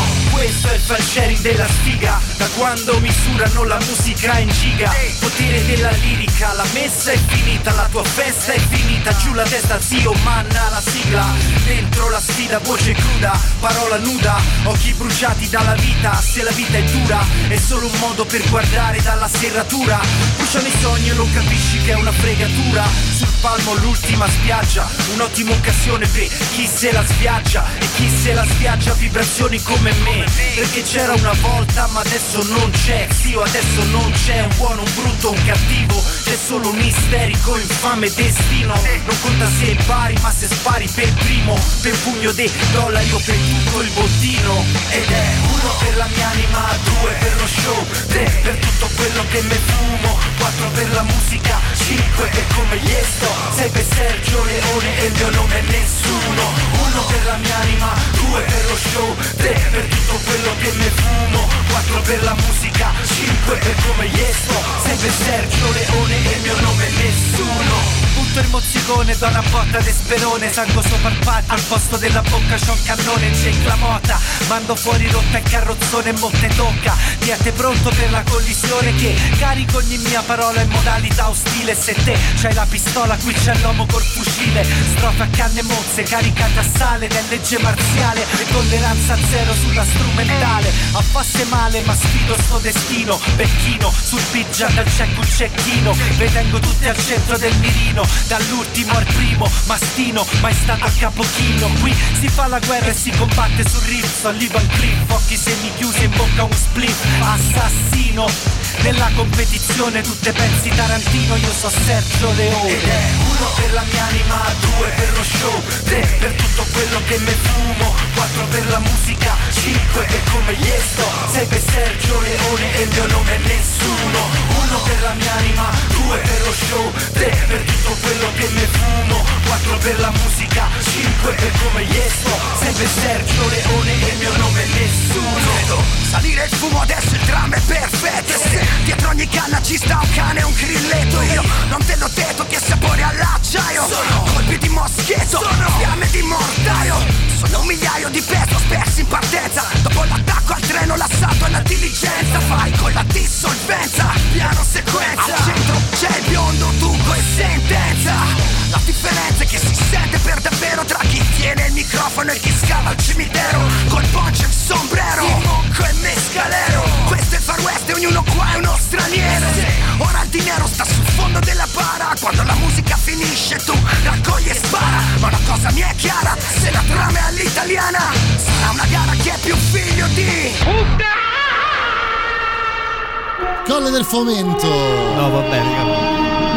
Questo è il falcieri della sfiga, da quando misurano la musica in giga. Potere della lirica, la messa è finita, la tua festa è finita. Giù la testa, zio, manna la sigla. Dentro la sfida, voce cruda, parola nuda, occhi bruciati dalla vita. Se la vita è dura, è solo un modo per guardare dalla serratura. Bruciano i sogni e non capisci che è una fregatura. Sul palmo l'ultima spiaggia, un'ottima occasione per chi se la sviaggia. E chi se la sviaggia vibrazioni come me, perché c'era una volta ma adesso non c'è. Zio, adesso non c'è un buono, un brutto, un cattivo, c'è solo un isterico, infame destino. Non conta se pari ma se spari per primo, per pugno dei dollari o per tutto il bottino. Ed è uno per la mia anima, due per lo show, tre per tutto quello che me fumo, quattro per la musica, cinque per come gli sto, sei per Sergio Leone e il mio nome è nessuno. Uno per la mia anima, due per lo show, tre per tutto quello che me fumo, quattro per la musica, cinque per come gli sto, sei per Sergio Leone e il mio nome è nessuno. Butto il mozzicone, do una botta di sperone, sangue sopra il patto, al posto della bocca c'ho un cannone, c'è la mota, mando fuori rotta e carrozzone e molte tocca, di a te pronto per la collisione che carico ogni mia parola in modalità ostile. Se te c'hai la pistola, qui c'è l'uomo col fucile, strofa a canne mozze, caricata a sale, nel legge marziale, e tolleranza zero sulla strumentale, a passe male ma sfido sto destino, becchino, sul piggia dal cecco un cecchino, vedengo tutti al centro del mirino, dall'ultimo al primo, mastino, mai stato a capochino, qui si fa la guerra e si combatte sul riff, saliva un clip, occhi semichiusi in bocca un split, assassino, nella competizione tu te pensi Tarantino, io so Sergio Leone. Ed è uno per la mia anima, due per lo show, tre per tutto quello che me fumo, quattro per la musica, cinque per come gli sto, sei per Sergio Leone e il mio nome è nessuno. Uno per la mia anima, due per lo show, tre per tutto quello che me fumo, quattro per la musica, cinque per come gli sto, sei per Sergio Leone e il mio nome è nessuno. Vedo salire il fumo, adesso il dramma è perfetto, dietro ogni canna ci sta un cane e un grilletto. Io non te l'ho detto che sapore all'acciaio, sono colpi di moschetto, sono fiamme di mortaio, sono un migliaio di peso spersi in partenza, dopo l'attacco al treno, l'assalto alla diligenza, fai con la dissolvenza, piano sequenza, al centro c'è il biondo, dunque e sentenza. La differenza è che si sente per davvero tra chi tiene il microfono e chi scava il cimitero, col poncho e il sombrero, il monco e mescalero, questo è il far west e ognuno qua è uno straniero. Ora il dinero sta sul fondo della bara, quando la musica finisce tu raccogli e spara, ma una cosa mi è chiara, se la trama è all'italiana sarà una gara che è più figlio di Colle del Fomento. No vabbè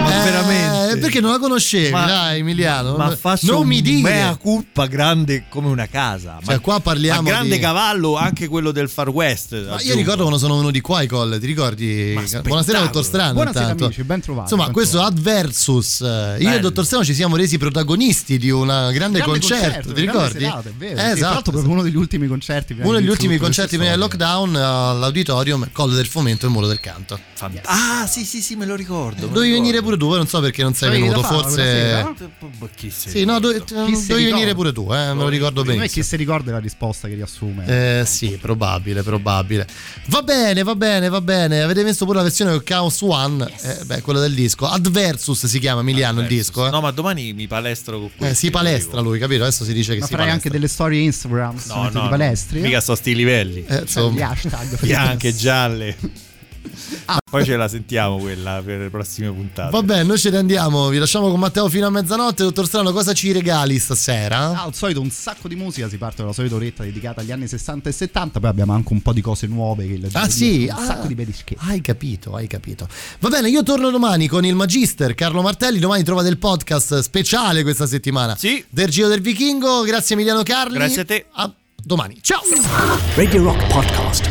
ma veramente perché non la conoscevi, dai Emiliano, ma non mi dire mea culpa grande come una casa, cioè, ma qua parliamo ma grande di... cavallo anche quello del far west, ma aggiungo. Io ricordo quando sono venuti qua i Colle, ti ricordi? Buonasera dottor Strano, buonasera intanto. Amici, ben trovati, insomma ben questo trovati. Adversus bello. Io e dottor Strano ci siamo resi protagonisti di un grande concerto, ti ricordi? Serata, è vero. Esatto, tra l'altro proprio uno degli ultimi concerti, uno degli ultimi concerti prima del lockdown all'auditorium Colle del Fomento e Muro del Canto. Ah sì sì sì, me lo ricordo, dovevi venire pure tu, non so perché non sei venuto, forse chi sei, sì no, dovevi venire pure tu, me lo ricordo bene. Non è che se ricorda la risposta che riassume, sì, probabile. Va bene, avete messo pure la versione del Chaos One, yes. Quella del disco Adversus si chiama, Emiliano il disco, no ma domani mi palestro con questo, si palestra lui, capito? Adesso si dice che ma si palestra, ma anche delle storie Instagram, no di palestri, mica so sti livelli, gli hashtag bianche gialle. Poi ce la sentiamo quella per le prossime puntate. Vabbè, noi ce ne andiamo, vi lasciamo con Matteo fino a mezzanotte. Dottor Strano, cosa ci regali stasera? Al solito un sacco di musica, si parte dalla solita oretta dedicata agli anni 60 e 70, poi abbiamo anche un po' di cose nuove che un sacco di perischetti. Hai capito. Va bene, io torno domani con il Magister Carlo Martelli, domani trova del podcast speciale questa settimana. Sì. Del Giro del Vichingo, grazie Emiliano Carli. Grazie a te. A domani. Ciao. Radio Rock Podcast.